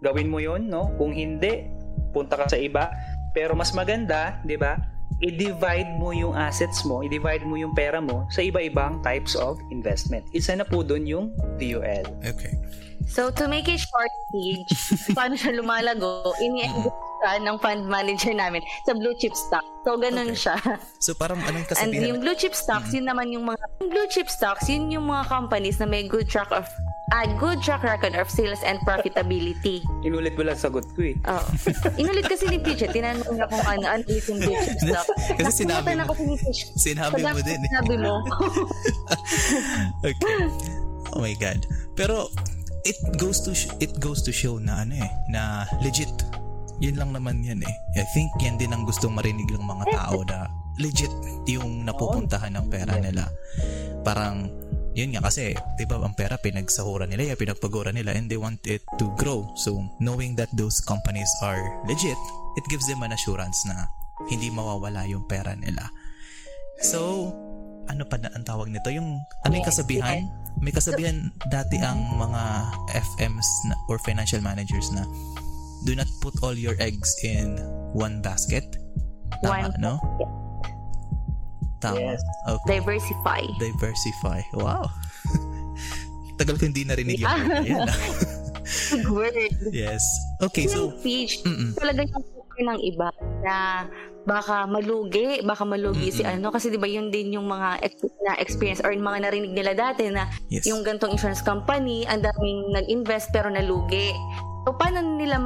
gawin mo yun, no? Kung hindi, punta ka sa iba. Pero mas maganda, 'di ba? I-divide mo yung assets mo, i-divide mo yung pera mo sa iba-ibang types of investment. Isa na po dun yung DUL. Okay. So, to make it short, Gage, paano siya lumalago? Ini-invest siya ng fund manager namin sa blue chip stock. So, ganun siya. So, parang anong kasabihan? And yung blue chip stocks, yun naman yung mga companies na may good track record of sales and profitability. Inulit mo lang sagot ko eh. Oo. Inulit kasi ni Peach. Tinanong niya kung ano yung blue chip stock. Kasi sinabi mo din. Okay. Oh my God. Pero it goes to show na na legit. Yun lang naman yan eh. I think yan din ang gustong marinig ng mga tao, na legit yung napupuntahan ng pera nila. Parang yun nga kasi, diba, ang pera pinagsahuran nila, pinagpagura nila, and they want it to grow. So, knowing that those companies are legit, it gives them an assurance na hindi mawawala yung pera nila. So, ano pa na ang tawag nito? Yung kasabihan? May kasabihan dati ang mga FMs na, or financial managers, na do not put all your eggs in one basket. Tama, no? Tama. Yes. Okay. Diversify. Wow. Tagal ko hindi narinig yun. Yeah. Good word. Yes. Okay, so... Talaga yung sabi ng iba na baka malugi si ano. Kasi diba yun din yung mga na experience or yung mga narinig nila dati na yung gantong insurance company, ang daming nag-invest pero nalugi. So, paano nila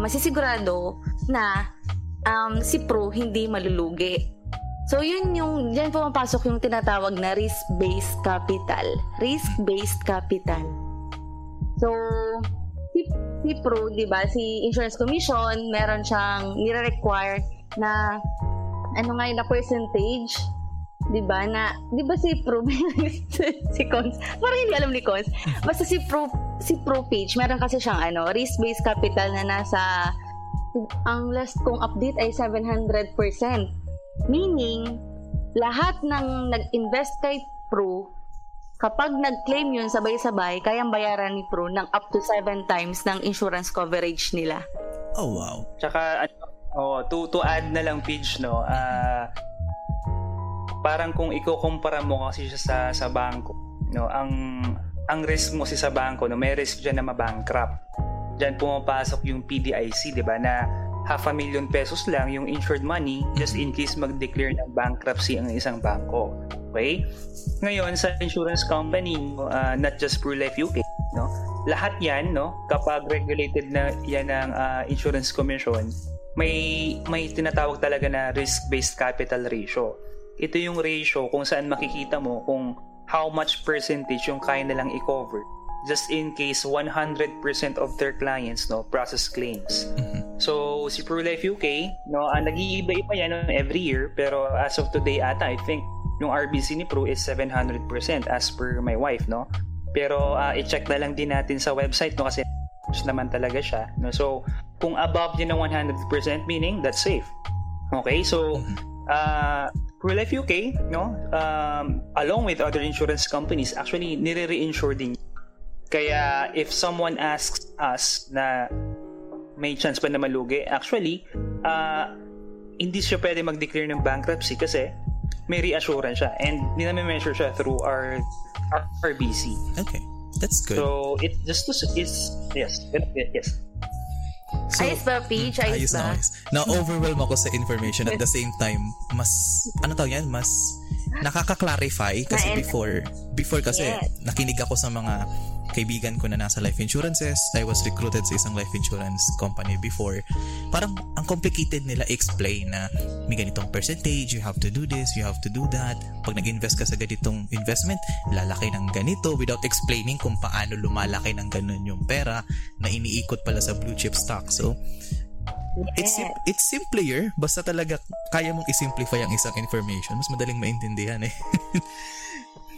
masisigurado na si Pru hindi malulugi? So, yun yung, dyan po mapasok yung tinatawag na risk-based capital. So, si Pru, diba, si Insurance Commission, meron siyang nire-require na, na percentage, diba, na, diba si Pru, si Cons, parang hindi alam ni Cons, basta si Pru page, meron kasi siyang, risk-based capital na nasa, ang last kong update ay 700%. Meaning, lahat ng nag-invest kay Pru, kapag nag-claim yun sabay-sabay, kayang bayaran ni Pru ng up to 7 times ng insurance coverage nila. Oh, wow. Tsaka, to add na lang, Pidge, no? Parang kung ikukumpara mo kasi siya sa bangko, no? Ang risk mo si sa bangko, no? May risk dyan na mabankrupt. Dyan pumapasok yung PDIC, di ba, na ₱500,000 lang yung insured money just in case mag-declare ng bankruptcy ang isang bangko. Okay? Ngayon, sa insurance company, not just Pru Life UK, no? lahat yan, no, kapag regulated na yan ng Insurance Commission, may tinatawag talaga na risk-based capital ratio. Ito yung ratio kung saan makikita mo kung how much percentage yung kaya nilang i-cover just in case 100% of their clients, no, process claims. Mm-hmm. So si Pru Life UK, no, nag-iiba-iba yan, no, every year, pero as of today ata, I think yung RBC ni Pru is 700% as per my wife, no. Pero i-check na lang din natin sa website, no, kasi naman talaga siya, no. So kung above din ng 100%, meaning that's safe. Okay, so Pru Life UK, no, along with other insurance companies, actually nire-reinsure din. Kaya if someone asks us na may chance pa na malugi, actually, hindi siya pwede mag-declare ng bankruptcy kasi may reassurance siya and dinami-measure siya through our RBC. Okay, that's good. So it just is yes. So, ayos ba, Paige? Ayos ba? Ayos. Na-overwhelm ako sa information at the same time. Mas, mas nakaka-clarify kasi before kasi nakinig ako sa mga kaibigan ko na nasa life insurances. I was recruited sa isang life insurance company before. Parang ang complicated nila explain na may ganitong percentage, you have to do this, you have to do that. Pag nag-invest ka sa ganitong investment, lalaki ng ganito, without explaining kung paano lumalaki ng ganun yung pera na iniikot pala sa blue chip stock. So it's simpler, basta talaga kaya mong i-simplify ang isang information, mas madaling maintindihan eh.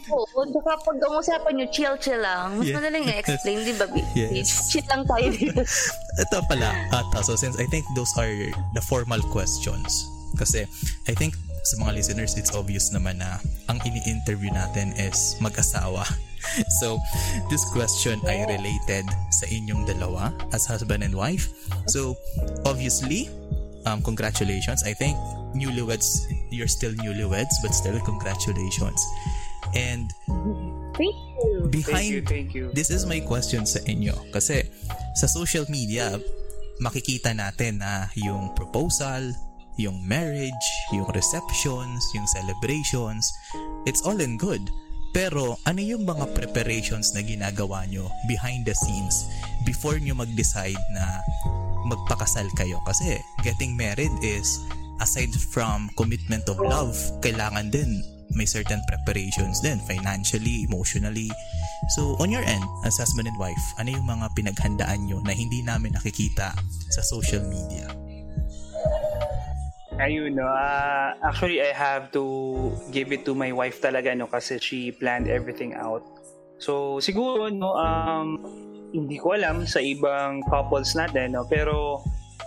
Oo, saka pag usapan nyo, chill lang. Mas madaling i-explain, di ba? Yes. Chill lang tayo dito. Ito pala, so since I think those are the formal questions, kasi I think sa mga listeners, it's obvious naman na ang ini-interview natin is mag-asawa. So, this question ay related sa inyong dalawa as husband and wife. So, obviously, congratulations. I think newlyweds, you're still newlyweds, but still congratulations. And thank you. This is my question sa inyo. Kasi sa social media, makikita natin na yung proposal, yung marriage, yung receptions, yung celebrations, it's all in good. Pero ano yung mga preparations na ginagawa nyo behind the scenes before nyo mag-decide na magpakasal kayo? Kasi getting married is, aside from commitment of love, kailangan din may certain preparations din, financially, emotionally. So on your end, as husband and wife, ano yung mga pinaghandaan nyo na hindi namin nakikita sa social media? Ayun, no. Actually, I have to give it to my wife talaga, no, kasi she planned everything out. So siguro, no, hindi ko alam sa ibang couples natin, no, pero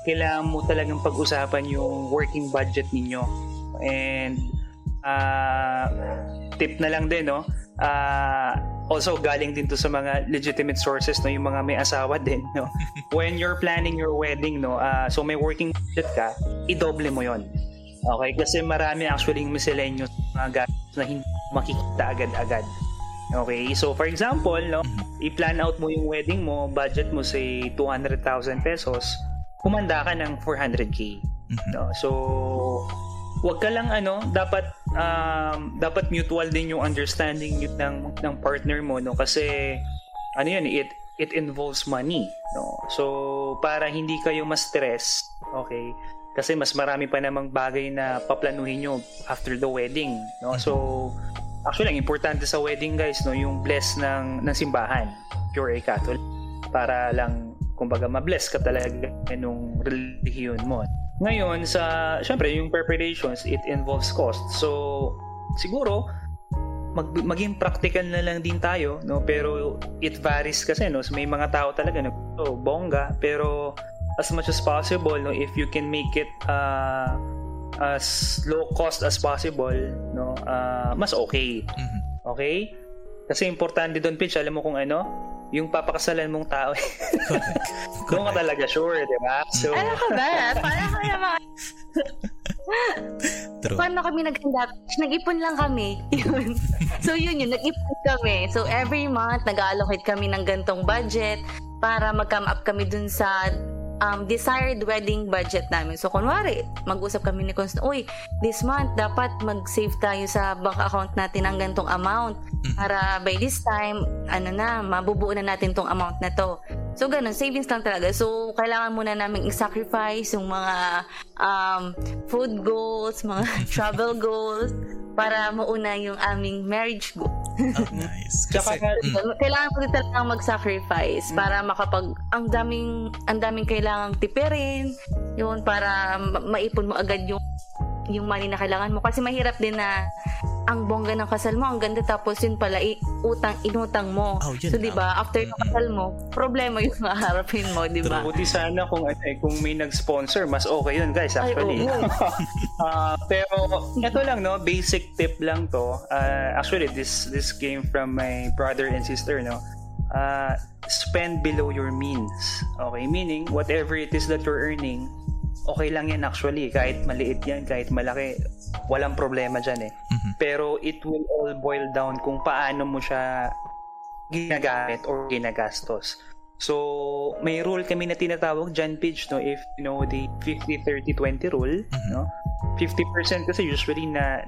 kailangan mo talagang pag-usapan yung working budget ninyo. And tip na lang din, no, also galing din to sa mga legitimate sources, no, yung mga may asawa din, no. When you're planning your wedding, no, so may working budget ka, i-double mo yon. Okay, kasi marami actually miscellaneous mga gastos na hindi makikita agad-agad. Okay, so for example, no, i-plan out mo yung wedding mo, budget mo say 200,000 pesos, kumanda ka ng 400k. No, so wag ka lang dapat mutual din yung understanding ng partner mo, no, kasi ano yun, it involves money, no, so para hindi kayo ma-stress, okay, kasi mas marami pa namang bagay na paplanuhin nyo after the wedding, no. So actually ang importante sa wedding, guys, no, yung bless ng simbahan, pure a Catholic, para lang kumbaga ma-bless ka talaga nung relihiyon mo. Ngayon, syempre, yung preparations, it involves cost. So, siguro, maging practical na lang din tayo, no? Pero it varies kasi, no? So, may mga tao talaga, no? So, bongga. Pero, as much as possible, no? If you can make it as low cost as possible, no? Mas okay. Okay? Kasi importante doon, Pitch, alam mo kung ano? Yung papakasalan mong tao. Doon ka talaga sure, di ba? So, ano ka ba? Paano ka naman? Paano kami naghanda? Nag-ipon lang kami. Yun. So yun, nag-ipon kami. So every month, nag-allocate kami ng gantong budget para mag-come up kami dun sa desired wedding budget namin. So, kunwari, mag-usap kami ni Constance, uy, this month, dapat mag-save tayo sa bank account natin ng gantong amount para by this time, mabubuo na natin tong amount na to. So, ganun, savings lang talaga. So, kailangan muna namin i-sacrifice yung mga food goals, mga travel goals, para mauna yung aming marriage goals. Oh, nice. Kasi, kailangan po din talagang mag-sacrifice para makapag... Ang daming kailangang tipirin, yun, para maipon mo agad yung money na kailangan mo. Kasi mahirap din na ang bongga ng kasal mo, ang ganda, tapos yun pala, inutang mo. Oh, so, diba, after yung kasal mo, problema yung maharapin mo, diba? Buti sana kung may nag-sponsor, mas okay yun, guys, actually. Ay, pero, ito lang, no, basic tip lang to. Actually, this came from my brother and sister, no? Spend below your means. Okay, meaning, whatever it is that you're earning, okay lang yan actually, kahit maliit yan, kahit malaki, walang problema dyan eh. Mm-hmm. Pero it will all boil down kung paano mo siya ginagamit or ginagastos. So, may rule kami na tinatawag dyan, Pidge, no? If you know the 50-30-20 rule, no? 50% kasi usually na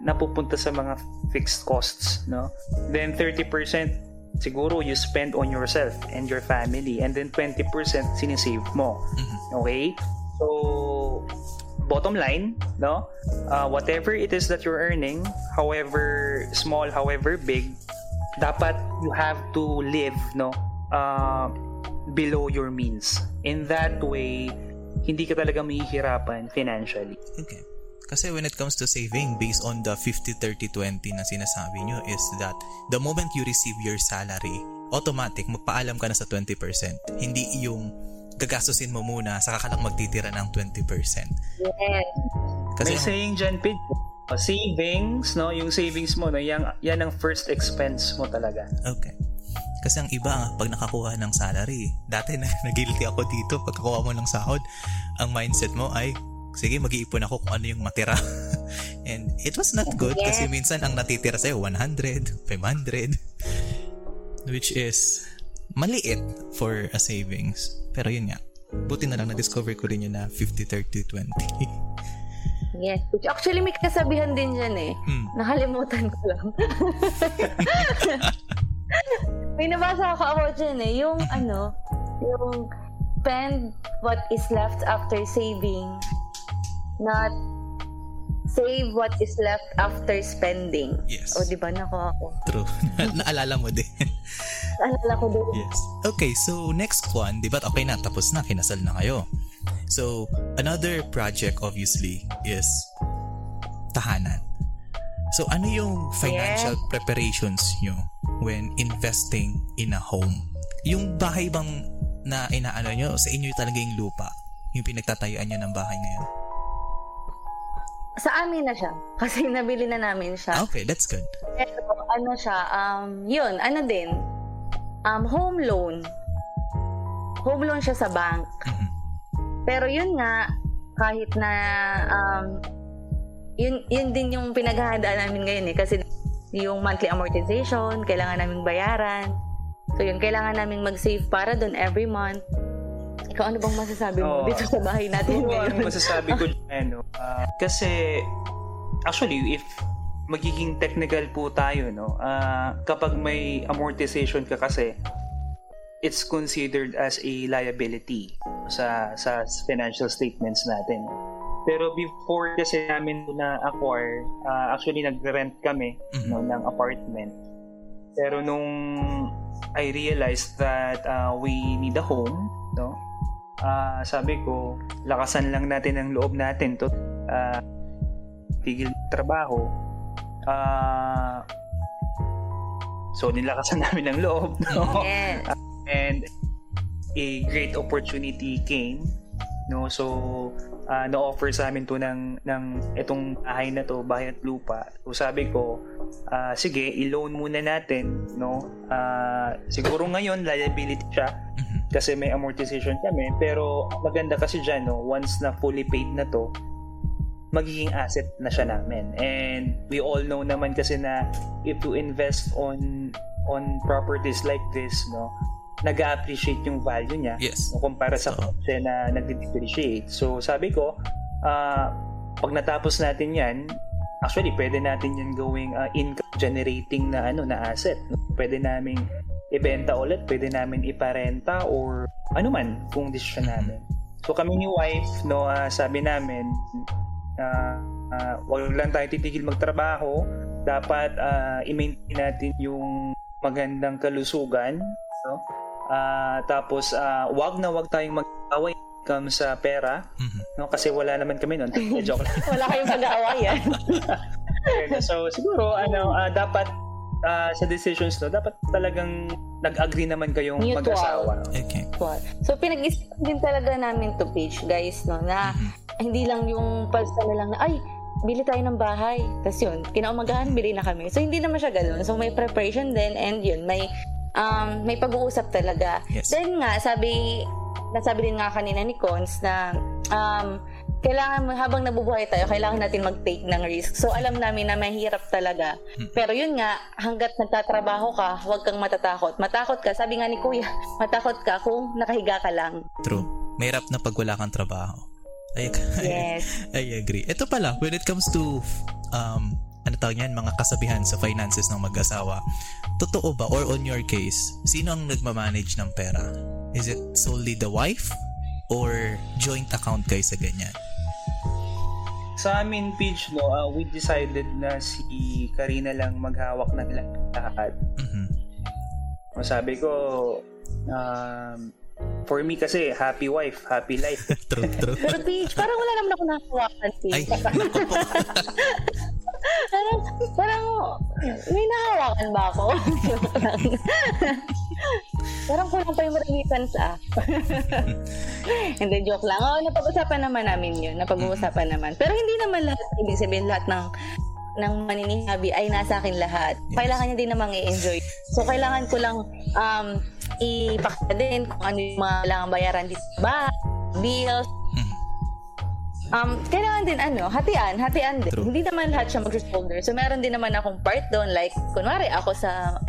napupunta sa mga fixed costs, no? Then 30% siguro you spend on yourself and your family, and then 20% sinisave mo. Okay? So, bottom line, no? Whatever it is that you're earning, however small, however big, dapat you have to live, no? Below your means. In that way, hindi ka talaga mahihirapan financially. Okay. Kasi when it comes to saving, based on the 50-30-20 na sinasabi nyo, is that the moment you receive your salary, automatic, magpaalam ka na sa 20%. Hindi yung gagastusin mo muna, saka ka lang magtitira ng 20%. Yes. Kasi may saying dyan, Pid, savings, no? Yung savings mo, no? Yan ang first expense mo talaga. Okay. Kasi ang iba, pag nakakuha ng salary, dati nag-guilty ako dito, pagkakuha mo ng sahod, ang mindset mo ay, sige, mag-iipon ako kung ano yung matira. And it was not good kasi minsan ang natitira sa'yo, 100, 500, which is maliit for a savings. Pero yun nga, buti na lang na-discover ko rin yun na 50-30-20. Yes. Actually, may kasabihan din dyan eh. Nakalimutan ko lang. May nabasa ako about dyan eh. Yung yung spend what is left after saving, not save what is left after spending. Yes. O, diba? Nakuha ko. True. Naalala mo din. Naalala ko din. Yes. Okay, so next one, diba? Okay na, tapos na, kinasal na kayo. So, another project, obviously, is tahanan. So, ano yung financial preparations nyo when investing in a home? Yung bahay bang na inaano nyo, sa inyo talaga yung lupa? Yung pinagtatayuan nyo ng bahay ngayon? Sa amin na siya. Kasi nabili na namin siya. Okay, that's good. Pero ano siya, yun, ano din, home loan. Home loan siya sa bank. Mm-hmm. Pero yun nga, kahit na, yun din yung pinaghahandaan namin ngayon eh. Kasi yung monthly amortization, kailangan naming bayaran. So yun, kailangan naming mag-save para dun every month. Ikaw, ano bang masasabi mo dito sa bahay natin? Ano masasabi ko dyan? Kasi, actually, if magiging technical po tayo, no? Kapag may amortization ka kasi, it's considered as a liability sa financial statements natin. Pero before kasi namin na-acquire, actually, nag-rent kami ng apartment. Pero nung I realized that we need a home, no? Sabi ko, lakasan lang natin ang loob natin to, tigil trabaho, so nilakasan namin ang loob, no? Yes. And a great opportunity came, no? So na-offer sa amin to ng itong bahay na to, bahay at lupa. So sabi ko, sige, i-loan muna natin, no? Siguro ngayon liability siya kasi may amortization kami, pero maganda kasi dyan, no? Once na fully paid na to, magiging asset na siya namin. And we all know naman kasi na if you invest on properties like this, no, nag-appreciate yung value niya, yes, kumpara sa kotse na nag-depreciate. So sabi ko, pag natapos natin yan, actually pwede natin yan gawing income generating na na asset. Pwede naming ibenta ulit, pwede namin iparenta or ano man kung decision namin. So kami ni wife, sabi namin wag lang tayo titigil magtrabaho, dapat i-maintain natin yung magandang kalusugan, tapos wag tayong mag-away kung sa pera, kasi wala naman kami noon. Joke lang. Wala kayong pag-aawayan. So siguro dapat sa decisions dapat talagang nag-agree naman kayong mutual mag-asawa. Okay. So pinag-isip din talaga namin to, Paige, guys, na hindi lang yung pasala lang na ay bili tayo ng bahay. Tapos yun, kinaumagahan bili na kami. So hindi naman siya ganoon. So may preparation din, and yun may pag-uusap talaga. Yes. Then nga nasabi din nga kanina ni Cons na kailangan habang nabubuhay tayo, kailangan natin mag-take ng risk. So alam namin na mahirap talaga. Pero yun nga, hanggat nagtatrabaho ka, huwag kang matatakot. Matakot ka, sabi nga ni Kuya, matakot ka kung nakahiga ka lang. True. Mahirap na pag wala kang trabaho. Yes. I agree. Ito pala, when it comes to mga kasabihan sa finances ng mag-asawa, totoo ba, or on your case, sino ang nagmamanage ng pera? Is it solely the wife or joint account kayo sa ganyan? Sa amin, Paige, we decided na si Karina lang maghawak ng lahat. Masabi ko, for me kasi, happy wife, happy life. True. Pero Paige, parang wala naman ako nahawakan, Paige. Ay, naku po. Parang, may nahawakan ba ako? Parang kulang pa yung remittance And then joke lang. Napag-usapan naman namin yun. Napag-uusapan naman. Pero hindi naman lahat, ibig sabihin lahat ng maninihabi ay nasa akin lahat. Kailangan niya din namang i-enjoy. So, kailangan ko lang ipakita din kung ano yung mga kailangan bayaran dito ba, bills. Kailangan din hatian din. True. Hindi naman lahat siya mag-shoulder. So, meron din naman akong part doon. Like, kunwari, ako sa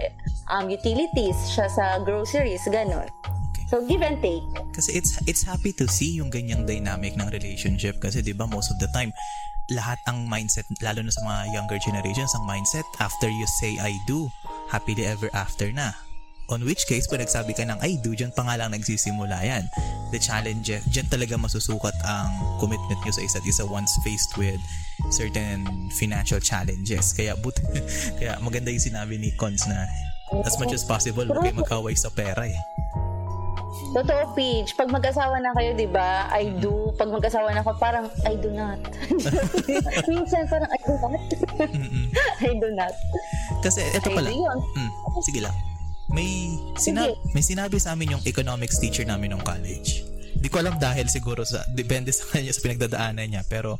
utilities, siya sa groceries, ganun. Okay. So, give and take. Kasi it's happy to see yung ganyang dynamic ng relationship kasi 'di ba most of the time lahat ang mindset, lalo na sa mga younger generations, ang mindset after you say I do, happily ever after na. On which case, pag nagsabi ka ng I do, dyan pa nga lang nagsisimula yan. The challenge, dyan talaga masusukat ang commitment nyo sa isa't isa once faced with certain financial challenges. Kaya maganda yung sinabi ni Cons na as much as possible, huwag kayo mag-away sa pera . Totoo, Paige. Pag mag-asawa na kayo, di ba? I do. Pag mag-asawa na ako, parang I do not. Minsan parang I do not. I do not. Kasi eto pala. Sige lang. May sinabi sa amin yung economics teacher namin nung college. Di ko alam dahil siguro depende sa kanya sa pinagdadaanan niya. Pero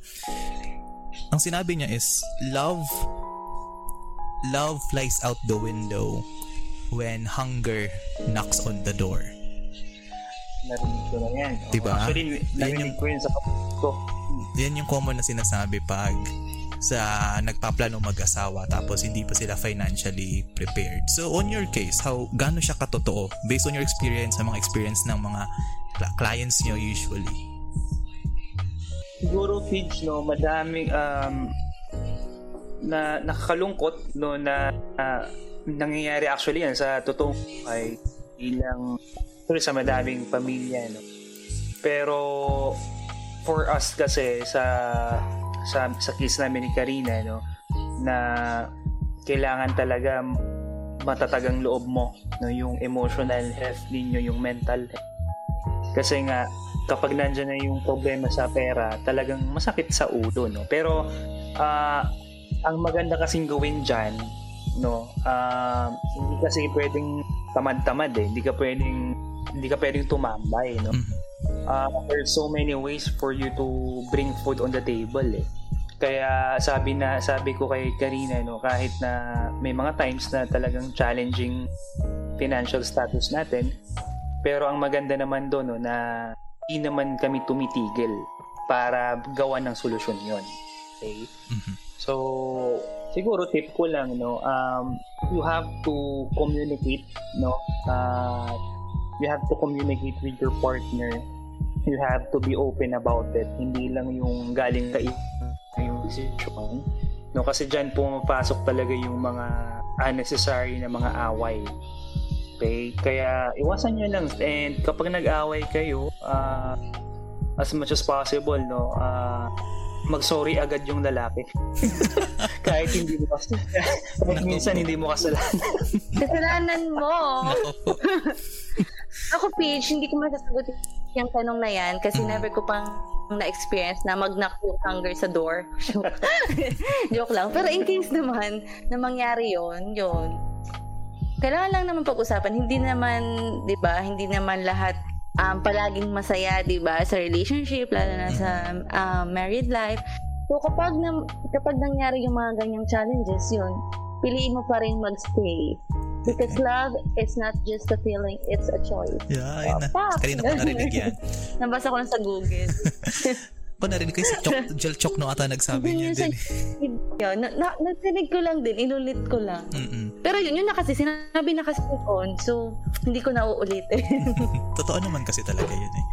ang sinabi niya is love flies out the window when hunger knocks on the door. Narinig ko na yan. Diba? Actually, narinig ko yun sa kapatid ko. Yan yung common na sinasabi pag sa nagpaplano mag-asawa tapos hindi pa sila financially prepared. So on your case, gaano siya katotoo based on your experience, sa mga experience ng mga clients niyo usually? Siguro, Fitch, madaming na nakakalungkot na nangyayari actually yan sa totoong buhay sa madaming pamilya. Pero for us kasi sa case namin ni Karina na kailangan talaga matatagang loob mo yung emotional health ninyo, yung mental health, kasi nga kapag nandiyan na yung problema sa pera, talagang masakit sa ulo pero ang maganda kasing gawin dyan hindi kasi pwedeng tamad-tamad hindi ka pwedeng tumambay there's so many ways for you to bring food on the table Kaya sabi ko kay Karina kahit na may mga times na talagang challenging financial status natin, pero ang maganda naman doon na di naman kami tumitigil para gawa ng solusyon yon. Okay? So siguro tip ko lang you have to communicate you have to communicate with your partner. You have to be open about it. Hindi lang yung galing ka yung decision. No, kasi dyan pumapasok talaga yung mga unnecessary na mga away. Okay? Kaya iwasan nyo lang. And kapag nag-away kayo, as much as possible, no, mag-sorry agad yung lalaki. Kahit hindi mo kasalanan. Kahit minsan hindi mo kasalanan. Kasalanan mo! Ako, Paige, hindi ko masasagot yung tanong na yan kasi never ko pang na-experience na mag-knock yung hunger sa door. Joke lang. Pero in case naman na mangyari yun, kailangan lang naman pag-usapan. Hindi naman, di ba, hindi naman lahat palaging masaya, di ba, sa relationship, lalo na sa married life. So, kapag nangyari yung mga ganyang challenges, yun, piliin mo pa rin mag-stay. Because love is not just a feeling, it's a choice. Yeah, ayun na. Kanina ko narinig yan. Nabasa ko lang sa Google. Ko narinig ko yung Jelchok no ata nagsabi niya din. Yun, narinig ko lang din, inulit ko lang. Mm-mm. Pero yun na kasi, sinabi na kasi on, so hindi ko na uulitin. Totoo naman kasi talaga yun eh.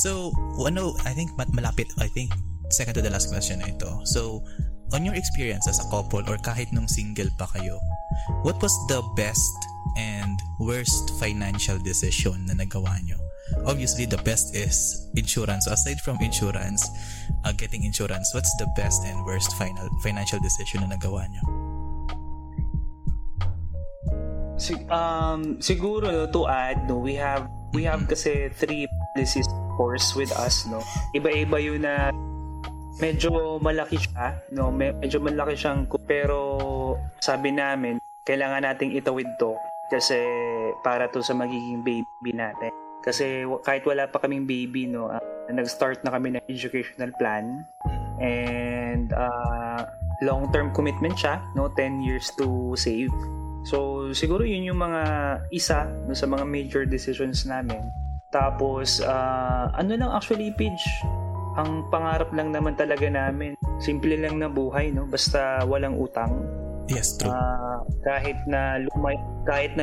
So, ano, I think malapit, I think, second to the last question na ito. So, on your experience as a couple or kahit nung single pa kayo, what was the best and worst financial decision na nagawa nyo? Obviously, the best is insurance. Aside from insurance, getting insurance, what's the best and worst financial decision na nagawa nyo? Siguro to add, no, we have kasi three policies, of course, with us, no. Iba-iba yun na medyo malaki siya, no. Medyo malaki siyang, pero sabi namin, kailangan nating itawid to kasi para to sa magiging baby natin. Kasi kahit wala pa kaming baby, no, nag-start na kami ng educational plan and long-term commitment siya, no, 10 years to save. So siguro yun yung mga isa, no, sa mga major decisions namin. Tapos ano lang actually, Paige, ang pangarap lang naman talaga namin, simple lang na buhay, no, basta walang utang. Yes, true. Kahit na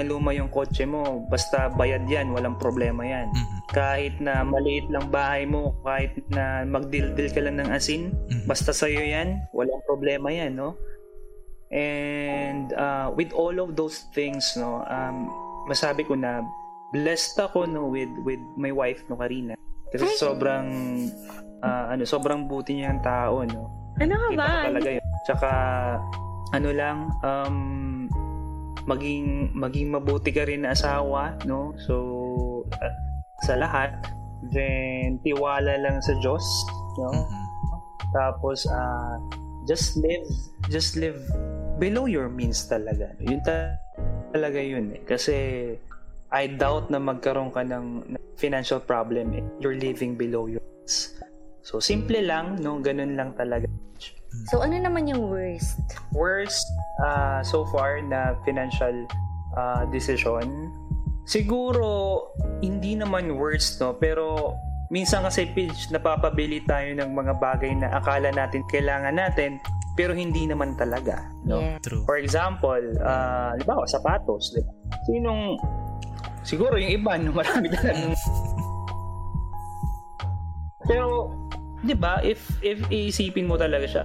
luma yung kotse mo, basta bayad yan, walang problema yan. Mm-hmm. Kahit na maliit lang bahay mo, kahit na magdildil ka lang ng asin, basta sa'yo yan, walang problema yan, no? And with all of those things, no, masabi ko na blessed ako, no, with my wife, no, Karina. Kasi sobrang buti niya ang tao, no. Ano ka ba? Kita ko talaga yun. Tsaka ano lang, maging mabuti ka rin na asawa, no? So sa lahat, then tiwala lang sa Diyos, no? Tapos just live below your means talaga. Yun talaga yun eh. Kasi I doubt na magkaroon ka ng financial problem eh. You're living below your means. So simple lang, no? Ganun lang talaga. So, ano naman yung worst? Worst, so far na financial decision? Siguro, hindi naman worst, no? Pero, minsan kasi, Pidge, napapabili tayo ng mga bagay na akala natin kailangan natin, pero hindi naman talaga, no? Yeah. True. For example, di ba, sapatos, di ba? Siguro yung iba, no? Marami talaga. Pero, diba, if iisipin mo talaga siya,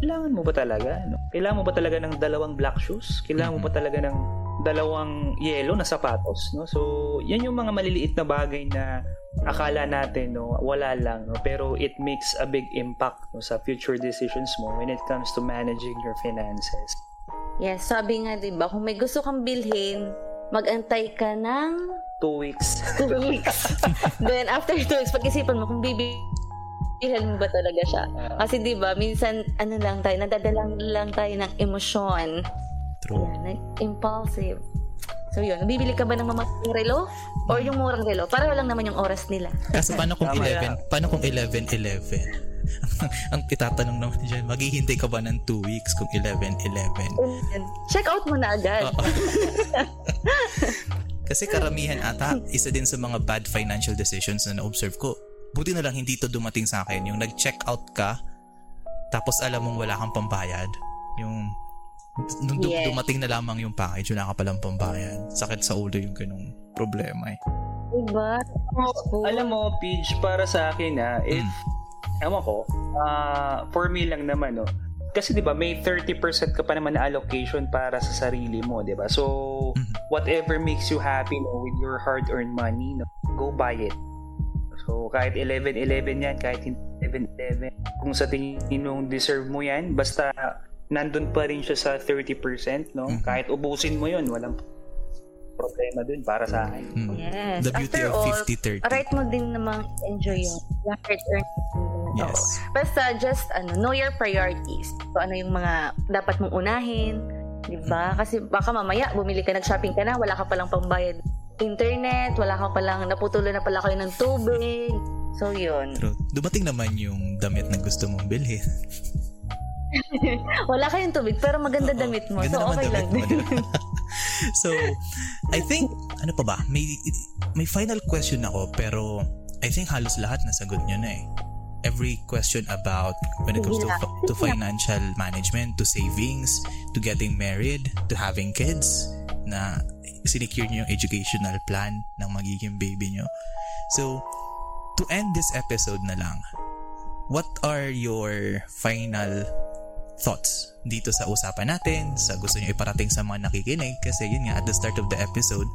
kailangan mo ba talaga, no? Kailangan mo ba talaga ng 2 black shoes? Kailangan mo ba talaga ng 2 yellow na sapatos, no? So yan yung mga maliliit na bagay na akala natin, no, wala lang, no, pero it makes a big impact, no, sa future decisions mo when it comes to managing your finances. Yes, sabi nga, diba, kung may gusto kang bilhin, mag-antay ka ng 2 weeks. 2 weeks. Then after 2 weeks, pag-isipan mo kung bilhin mo ba talaga siya? Kasi diba, minsan, ano lang tayo, nadadalang lang tayo ng emosyon. True. Yan, impulsive. So yun, bibili ka ba ng mamahaling relo? Or yung murang relo? Para lang naman yung oras nila. Kaso paano kung 11? Paano kung 11-11? Ang itatanong naman dyan, maghihintay ka ba ng 2 weeks kung 11-11? Check out mo na agad. Kasi karamihan ata, isa din sa mga bad financial decisions na na-observe ko. Buti na lang hindi ito dumating sa akin. Yung nag-check out ka, tapos alam mong wala kang pambayad. Yung dumating na lamang yung package, wala ka palang pambayad. Sakit sa ulo yung ganung problema eh. Diba? Oh, alam mo, Pidge, para sa akin if, ewan ko, for me lang naman, no? Kasi diba, may 30% ka pa naman na allocation para sa sarili mo, diba? So, whatever makes you happy, no, with your hard-earned money, no, go buy it. So, kahit 11-11 yan, kahit 11-11, kung sa tingin mo deserve mo yan, basta nandun pa rin siya sa 30%, no? Kahit ubusin mo yun, walang problema dun para sa akin. Yes. The beauty after of 50-30. Right mo din namang enjoy yun. Yung hard-earned money. Yes. Oo. Basta just know your priorities. So ano yung mga dapat mong unahin, 'di ba? Kasi baka mamaya bumili ka, nag-shopping ka na, wala ka palang pambayad internet, wala ka palang, naputulan na pala kayo ng tubig. So 'yun. Pero dumating naman yung damit na gusto mong bilhin. Wala kayong tubig pero maganda damit mo. Ganda, so okay lang. So I think ano pa ba? May final question ako pero I think halos lahat nasagot niyo na eh. Every question about when it comes to financial management, to savings, to getting married, to having kids, na sinecure nyo yung educational plan ng magiging baby nyo. So, to end this episode na lang, what are your final thoughts dito sa usapan natin, sa gusto nyo iparating sa mga nakikinig? Kasi yun nga, at the start of the episode,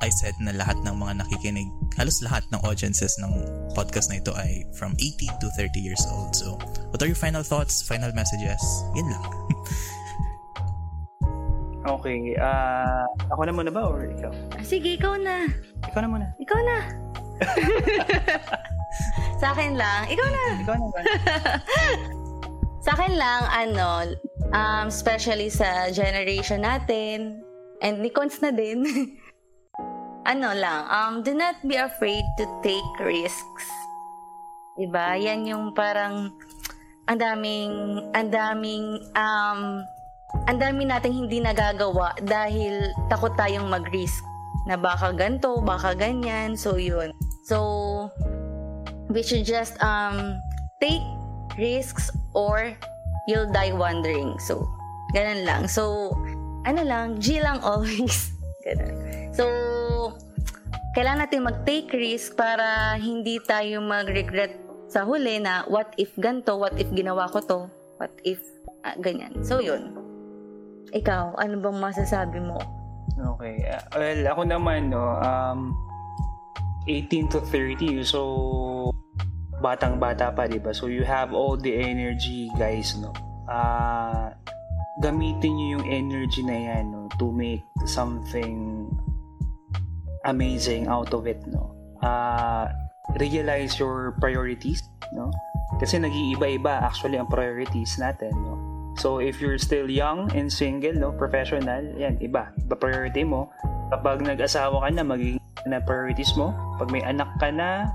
I said na lahat ng mga nakikinig, halos lahat ng audiences ng podcast na ito ay from 18 to 30 years old. So, what are your final thoughts, final messages? Yan lang. Okay. Ako na muna ba or ikaw? Sige, ikaw na. Ikaw na muna. Ikaw na. Sa akin lang. Ikaw na. Ikaw na ba? Sa akin lang, especially sa generation natin, and Nikons na din, do not be afraid to take risks. Diba? Yan yung parang ang daming nating hindi nagagawa dahil takot tayong mag-risk na baka ganito, baka ganyan. So yun. So we should just take risks or you'll die wondering. So ganun lang. So G lang always. Ganun. So, kailangan natin mag-take risk para hindi tayo mag-regret sa huli na what if ganito, what if ginawa ko to, what if ganyan. So, yun. Ikaw, ano bang masasabi mo? Okay. Ako naman, 18 to 30, so batang-bata pa, diba? So, you have all the energy, guys, no? Gamitin nyo yung energy na yan, no? To make something amazing out of it, no? Realize your priorities, no? Kasi nag-iiba-iba actually ang priorities natin, no? So if you're still young and single, no, professional, yan, iba. Iba priority mo. Kapag nag-asawa ka na, magiging na priorities mo. Pag may anak ka na,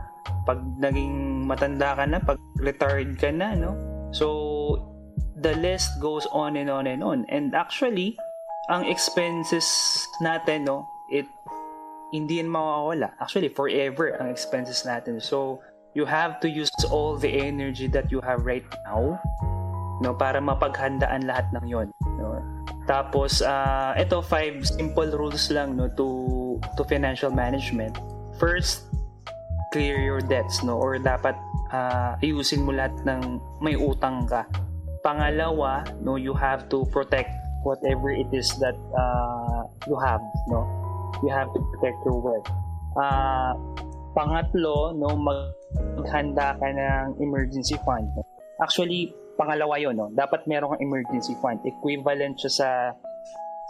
pag naging matanda ka na, pag retired ka na, no? So the list goes on and on and on. And actually, ang expenses natin, no, it hindi yan mawawala. Actually, forever ang expenses natin. So, you have to use all the energy that you have right now, no, para mapaghandaan lahat ng yon, no? Tapos, ito, 5 simple rules lang, no, to financial management. First, clear your debts, no, or dapat ayusin mo lahat ng may utang ka. Pangalawa, no, you have to protect whatever it is that you have, no? You have to protect your wealth. Pangatlo, no, maghanda ka ng emergency fund. Actually, pangalawa yun, no? Dapat meron kang emergency fund. Equivalent siya sa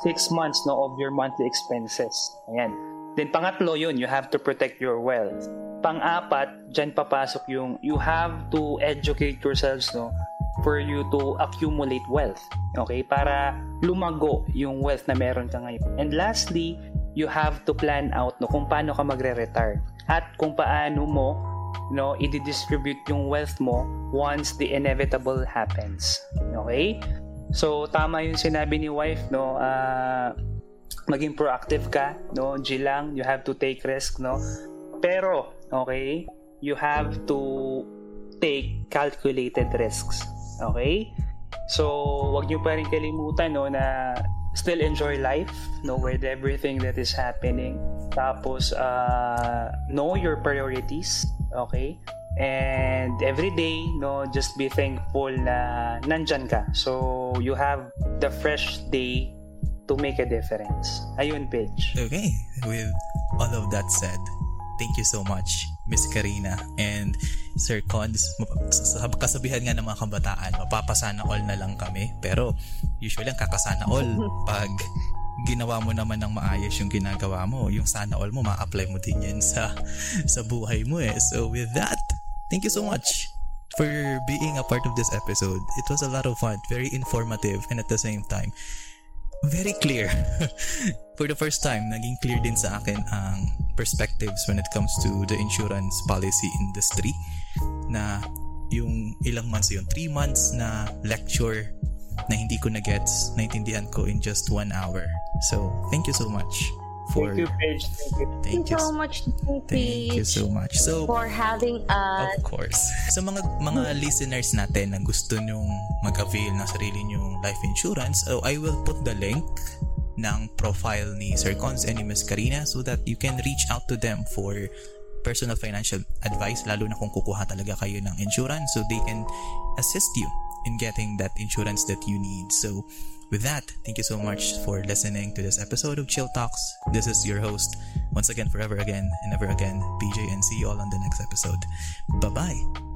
6 months, no, of your monthly expenses. Ayan. Then, pangatlo yun, you have to protect your wealth. Pang-apat, dyan papasok yung you have to educate yourselves, no, for you to accumulate wealth. Okay? Para lumago yung wealth na meron ka ngayon. And lastly, you have to plan out, no, kung paano ka magre-retire at kung paano mo, no, i-distribute yung wealth mo once the inevitable happens. Okay? So tama yung sinabi ni wife, no, maging proactive ka, no, you have to take risk, no. Pero okay, you have to take calculated risks. Okay? So wag niyo pa rin kalimutan, no, na still enjoy life, no, with everything that is happening. Tapos, know your priorities, okay? And every day, no, just be thankful na nandyan ka. So, you have the fresh day to make a difference. Ayun, Pitch. Okay. With all of that said, thank you so much, Miss Karina and Sir Cons. Kasabihan nga ng mga kabataan, mapapasana all na lang kami. Pero, usually, ang kakasana all pag ginawa mo naman ng maayos yung ginagawa mo, yung sana all mo, ma-apply mo din yan sa buhay mo eh. So with that, thank you so much for being a part of this episode. It was a lot of fun, very informative, and at the same time, very clear. For the first time, naging clear din sa akin ang perspectives when it comes to the insurance policy industry, na yung ilang months, yung 3 months na lecture na hindi ko na-gets, naintindihan ko in just 1 hour. So, thank you so much. Thank you, Paige. Thank you so much. So, for having us. Of course. Sa mga listeners natin na gusto nyong mag-avail ng sarili nyong life insurance, so I will put the link ng profile ni Sir Cons and ni Ms. Karina so that you can reach out to them for personal financial advice, lalo na kung kukuha talaga kayo ng insurance, so they can assist you in getting that insurance that you need. So with that, thank you so much for listening to this episode of Chill Talks. This is your host, once again, forever again and ever again, PJ, and see you all on the next episode. Bye-bye!